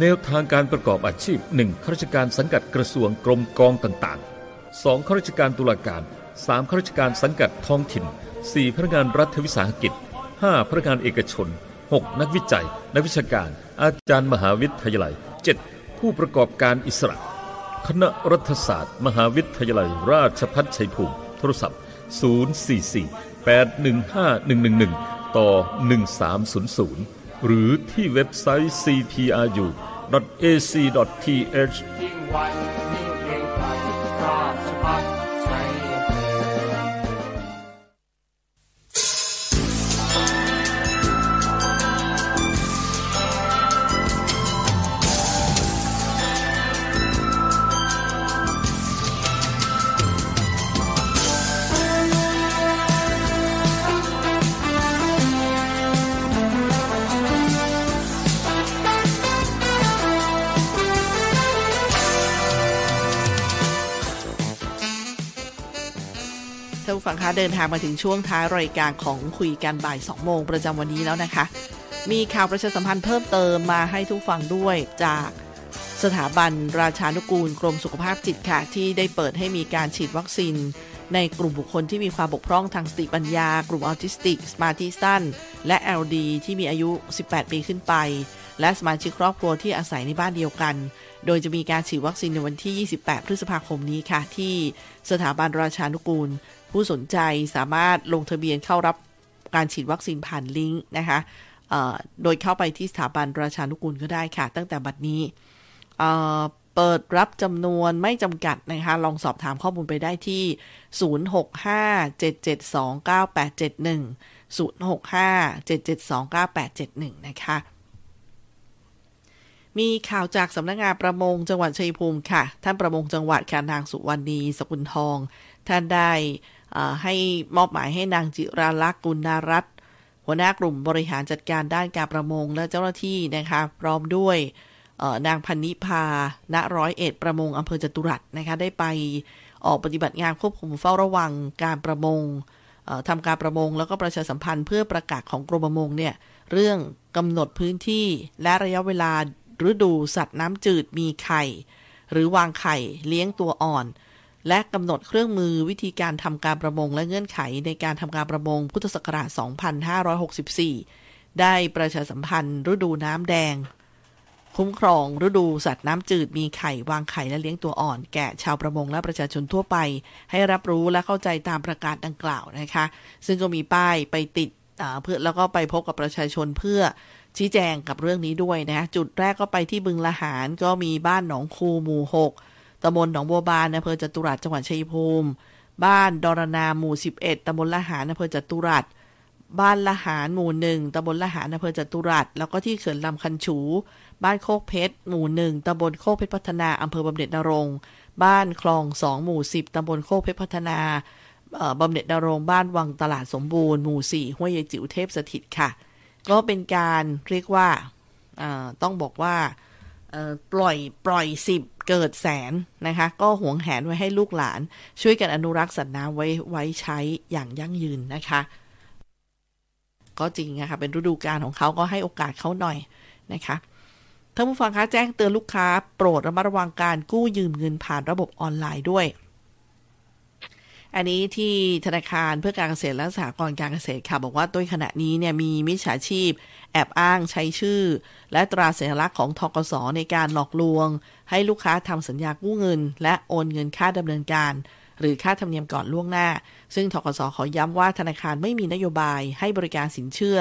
แนวทางการประกอบอาชีพ 1. ข้าราชการสังกัดกระทรวงกรมกองต่างๆ 2. ข้าราชการตุลาการ 3. ข้าราชการสังกัดท้องถิ่น 4. พนักงานรัฐวิสาหกิจ 5. พนักงานเอกชน 6. นักวิจัยนักวิชาการอาจารย์มหาวิทยาลัย 7. ผู้ประกอบการอิสระคณะรัฐศาสตร์มหาวิทยาลัยราชภัฏชัยภูมิโทรศัพท์044-815-111 ต่อ 1300 หรือที่เว็บไซต์ cpru.ac.thฟังค่ะเดินทางมาถึงช่วงท้ายรายการของคุยกันบ่าย 2 โมงประจำวันนี้แล้วนะคะมีข่าวประชาสัมพันธ์เพิ่มเติมมาให้ทุกฟังด้วยจากสถาบันราชานุกูลกรมสุขภาพจิตค่ะที่ได้เปิดให้มีการฉีดวัคซีนในกลุ่มบุคคลที่มีความบกพร่องทางสติปัญญากลุ่มออทิสติกสมาธิสั้นและ LD ที่มีอายุ 18 ปีขึ้นไปและสมาชิกครอบครัวที่อาศัยในบ้านเดียวกันโดยจะมีการฉีดวัคซีนในวันที่ 28 พฤษภาคมนี้ค่ะที่สถาบันราชานุกูลผู้สนใจสามารถลงทะเบียนเข้ารับการฉีดวัคซีนผ่านลิงก์นะคะโดยเข้าไปที่สถาบันราชานุกูลก็ได้ค่ะตั้งแต่บัดนี้เปิดรับจำนวนไม่จำกัดนะคะลองสอบถามข้อมูลไปได้ที่0657729871 0657729871นะคะมีข่าวจากสำนักงานประมงจังหวัดชัยภูมิค่ะท่านประมงจังหวัดค่ะนางสุวรรณีสกุลทองท่านได้ให้มอบหมายให้นางจิราลักษณ์กุณรัตน์หัวหน้ากลุ่มบริหารจัดการด้านการประมงและเจ้าหน้าที่นะคะพร้อมด้วยนางพันนิพาณร้อยเอ็ดประมงอำเภอจตุรัสนะคะได้ไปออกปฏิบัติงานควบคุมเฝ้าระวังการประมงทำการประมงแล้วก็ประชาสัมพันธ์เพื่อประกาศของกรมประมงเนี่ยเรื่องกำหนดพื้นที่และระยะเวลาฤดูสัตว์น้ำจืดมีไข่หรือวางไข่เลี้ยงตัวอ่อนและกำหนดเครื่องมือวิธีการทำการประมงและเงื่อนไขในการทำการประมงพุทธศักราช 2564 ได้ประชาสัมพันธ์ฤดูน้ำแดงคุ้มครองฤดูสัตว์น้ำจืดมีไข่วางไข่และเลี้ยงตัวอ่อนแก่ชาวประมงและประชาชนทั่วไปให้รับรู้และเข้าใจตามประกาศดังกล่าวนะคะซึ่งก็มีป้ายไปติดเพื่อแล้วก็ไปพบกับประชาชนเพื่อชี้แจงกับเรื่องนี้ด้วยนะจุดแรกก็ไปที่บึงละหารก็มีบ้านหนองคูหมู่6ตำบลหนองบัวบานอำเภอจตุรัสจังหวัดชัยภูมิบ้านดรนาหมู่11ตำบลละหารอำเภอจตุรัสบ้านละหารหมู่1ตำบลละหารอำเภอจตุรัสแล้วก็ที่เขื่อนลำคันฉูบ้านโคกเพชรหมู่1ตำบลโคกเพชรพัฒนาอำเภอบำเหน็จนรงค์บ้านคลอง2หมู่10ตำบลโคกเพชรพัฒนาบำเหน็จนรงค์บ้านวังตลาดสมบูรณ์หมู่4ห้วยยายจิ๋วเทพสถิตค่ะก็เป็นการเรียกว่าต้องบอกว่าปล่อย10เกิดแสนนะคะก็หวงแหนไว้ให้ลูกหลานช่วยกันอนุรักษ์สัตว์น้ำไว้ใช้อย่างยั่งยืนนะคะก็จริงนะคะเป็นฤดูกาลของเขาก็ให้โอกาสเขาหน่อยนะคะท่านผู้ฟังคะแจ้งเตือนลูกค้าโปรดระมัดระวังการกู้ยืมเงินผ่านระบบออนไลน์ด้วยอันนี้ที่ธนาคารเพื่อการเกษตรและสหกรณ์การเกษตรค่ะบอกว่าด้วยขณะนี้เนี่ยมีมิจฉาชีพแอบอ้างใช้ชื่อและตราสัญลักษณ์ของธกส.ในการหลอกลวงให้ลูกค้าทำสัญญากู้เงินและโอนเงินค่าดำเนินการหรือค่าธรรมเนียมก่อนล่วงหน้า ซึ่งธกส.ขอย้ำว่าธนาคารไม่มีนโยบายให้บริการสินเชื่อ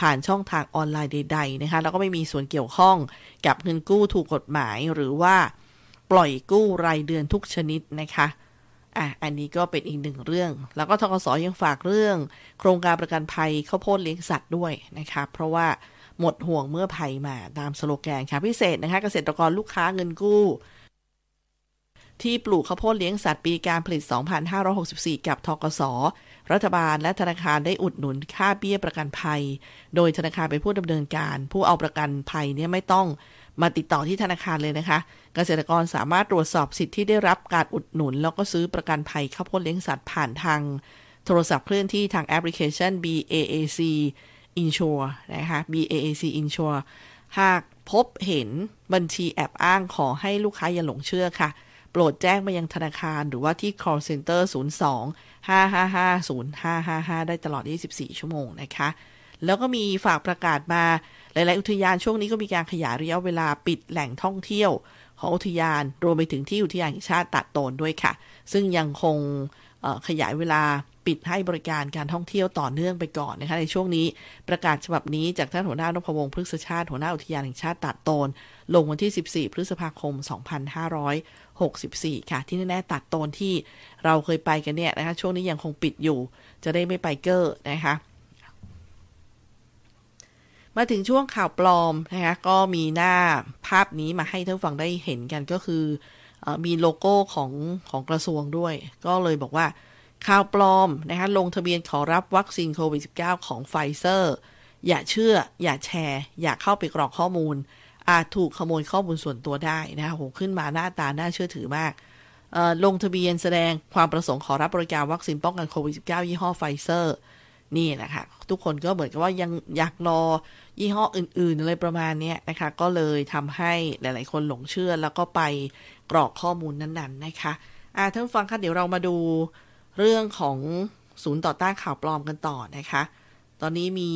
ผ่านช่องทางออนไลน์ใดๆนะคะแล้วก็ไม่มีส่วนเกี่ยวข้องกับเงินกู้ถูกกฎหมายหรือว่าปล่อยกู้รายเดือนทุกชนิดนะคะอันนี้ก็เป็นอีกหนึ่งเรื่องแล้วก็ธกส.ยังฝากเรื่องโครงการประกันภัยข้าวโพดเลี้ยงสัตว์ด้วยนะคะเพราะว่าหมดห่วงเมื่อภัยมาตามสโลแกนค่ะพิเศษนะคะเกษตรกรลูกค้าเงินกู้ที่ปลูกข้าวโพดเลี้ยงสัตว์ปีการผลิต 2564 กับธกส.รัฐบาลและธนาคารได้อุดหนุนค่าเบี้ยประกันภัยโดยธนาคารเป็นผู้ดำเนินการผู้เอาประกันภัยเนี่ยไม่ต้องมาติดต่อที่ธนาคารเลยนะคะเกษตรกรสามารถตรวจสอบสิทธิ์ที่ได้รับการอุดหนุนแล้วก็ซื้อประกันภัยข้าวโพดเลี้ยงสัตว์ผ่านทางโทรศัพท์เคลื่อนที่ทางแอปพลิเคชัน BAAC Insure นะคะ BAAC Insure หากพบเห็นบัญชีแอบอ้างขอให้ลูกค้าอย่าหลงเชื่อค่ะโปรดแจ้งมายังธนาคารหรือว่าที่ call center 02-555-0555 ได้ตลอด 24 ชั่วโมงนะคะแล้วก็มีฝากประกาศมาหลายๆอุทยานช่วงนี้ก็มีการขยายระยะเวลาปิดแหล่งท่องเที่ยวของอุทยานรวมไปถึงที่อุทยานแห่งชาติตะโตนด้วยค่ะซึ่งยังคงขยายเวลาปิดให้บริการการท่องเที่ยวต่อเนื่องไปก่อนนะคะในช่วงนี้ประกาศฉบับนี้จากท่านหัวหน้านพวงศ์พฤกษชาติหัวหน้าอุทยานแห่งชาติตะโตนลงวันที่14พฤษภาคม2564ค่ะที่แน่ๆตะโตนที่เราเคยไปกันเนี่ยนะคะช่วงนี้ยังคงปิดอยู่จะได้ไม่ไปเก้อนะคะมาถึงช่วงข่าวปลอมนะคะก็มีหน้าภาพนี้มาให้ท่านฟังได้เห็นกันก็คือมีโลโก้ของกระทรวงด้วยก็เลยบอกว่าข่าวปลอมนะคะลงทะเบียนขอรับวัคซีนโควิด -19 ของไฟเซอร์อย่าเชื่ออย่าแชร์อย่าเข้าไปกรอกข้อมูลอาจถูกขโมยข้อมูลส่วนตัวได้นะคะโหขึ้นมาหน้าตาน่าเชื่อถือมากลงทะเบียนแสดงความประสงค์ขอรับบริการวัคซีนป้องกันโควิด -19 ยี่ห้อไฟเซอร์นี่นะคะทุกคนก็เหมือนกับว่ายังอยากรอยี่ห้ออื่นๆอะไรประมาณนี้นะคะก็เลยทำให้หลายๆคนหลงเชื่อแล้วก็ไปกรอกข้อมูลนั้นๆนะคะท่านผู้ฟังคะเดี๋ยวเรามาดูเรื่องของศูนย์ต่อต้านข่าวปลอมกันต่อนะคะตอนนี้มี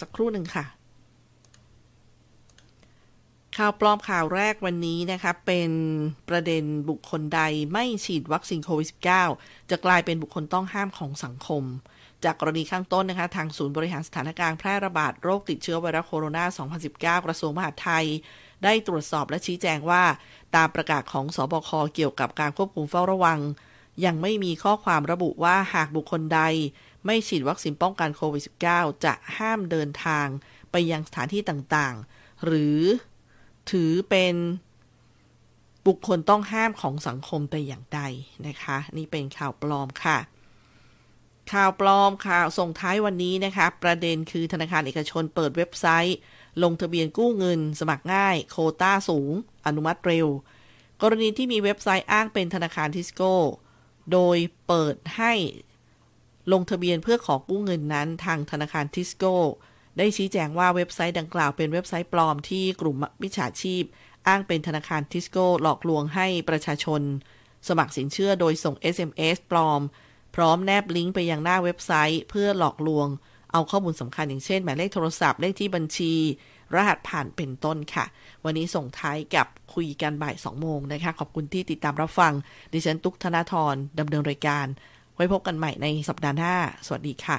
สักครู่หนึ่งค่ะข่าวปลอมข่าวแรกวันนี้นะคะเป็นประเด็นบุคคลใดไม่ฉีดวัคซีนโควิด -19 จะกลายเป็นบุคคลต้องห้ามของสังคมจากกรณีข้างต้นนะคะทางศูนย์บริหารสถานการณ์แพร่ระบาดโรคติดเชื้อไวรัสโคโรนา2019กระทรวงมหาดไทยได้ตรวจสอบและชี้แจงว่าตามประกาศของสบคเกี่ยวกับการควบคุมเฝ้าระวังยังไม่มีข้อความระบุว่าหากบุคคลใดไม่ฉีดวัคซีนป้องกันโควิด -19 จะห้ามเดินทางไปยังสถานที่ต่างๆหรือถือเป็นบุคคลต้องห้ามของสังคมแต่อย่างใดนะคะนี่เป็นข่าวปลอมค่ะข่าวปลอมข่าวส่งท้ายวันนี้นะคะประเด็นคือธนาคารเอกชนเปิดเว็บไซต์ลงทะเบียนกู้เงินสมัครง่ายโควต้าสูงอนุมัติเร็วกรณีที่มีเว็บไซต์อ้างเป็นธนาคารทิสโก้โดยเปิดให้ลงทะเบียนเพื่อขอกู้เงินนั้นทางธนาคารทิสโก้ได้ชี้แจงว่าเว็บไซต์ดังกล่าวเป็นเว็บไซต์ปลอมที่กลุ่มมิจฉาชีพอ้างเป็นธนาคารทิสโก้หลอกลวงให้ประชาชนสมัครสินเชื่อโดยส่ง SMS ปลอมพร้อมแนบลิงก์ไปยังหน้าเว็บไซต์เพื่อหลอกลวงเอาข้อมูลสำคัญอย่างเช่นหมายเลขโทรศัพท์เลขที่บัญชีรหัสผ่านเป็นต้นค่ะวันนี้ส่งท้ายกับคุยกันบ่าย 2 โมงนะคะขอบคุณที่ติดตามรับฟังดิฉันตุ๊กธนาธรดำเนินรายการไว้พบกันใหม่ในสัปดาห์หน้าสวัสดีค่ะ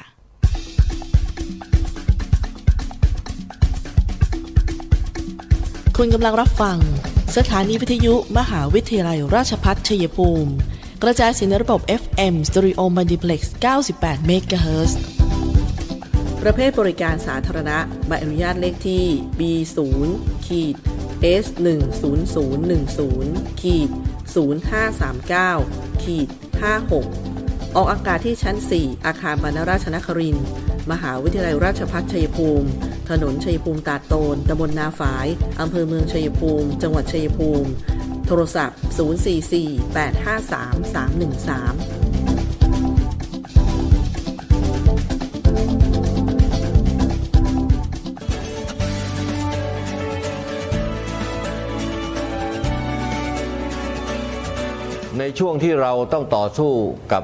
คุณกำลังรับฟังสถานีวิทยุมหาวิทยาลัยราชภัฏชัยภูมิกระจายเสียงในระบบ FM Stereo Multiplex 98 MHz ประเภทบริการสาธารณะใบอนุญาตเลขที่ B0-S10010-0539-56 ออกอากาศที่ชั้น 4 อาคารบรรณราชนครินทร์มหาวิทยาลัยราชภัฏชัยภูมิถนนชัยภูมิตาโตนตำบลนาฝายอำเภอเมืองชัยภูมิจังหวัดชัยภูมิโทรศัพท์044-853-313ในช่วงที่เราต้องต่อสู้กับ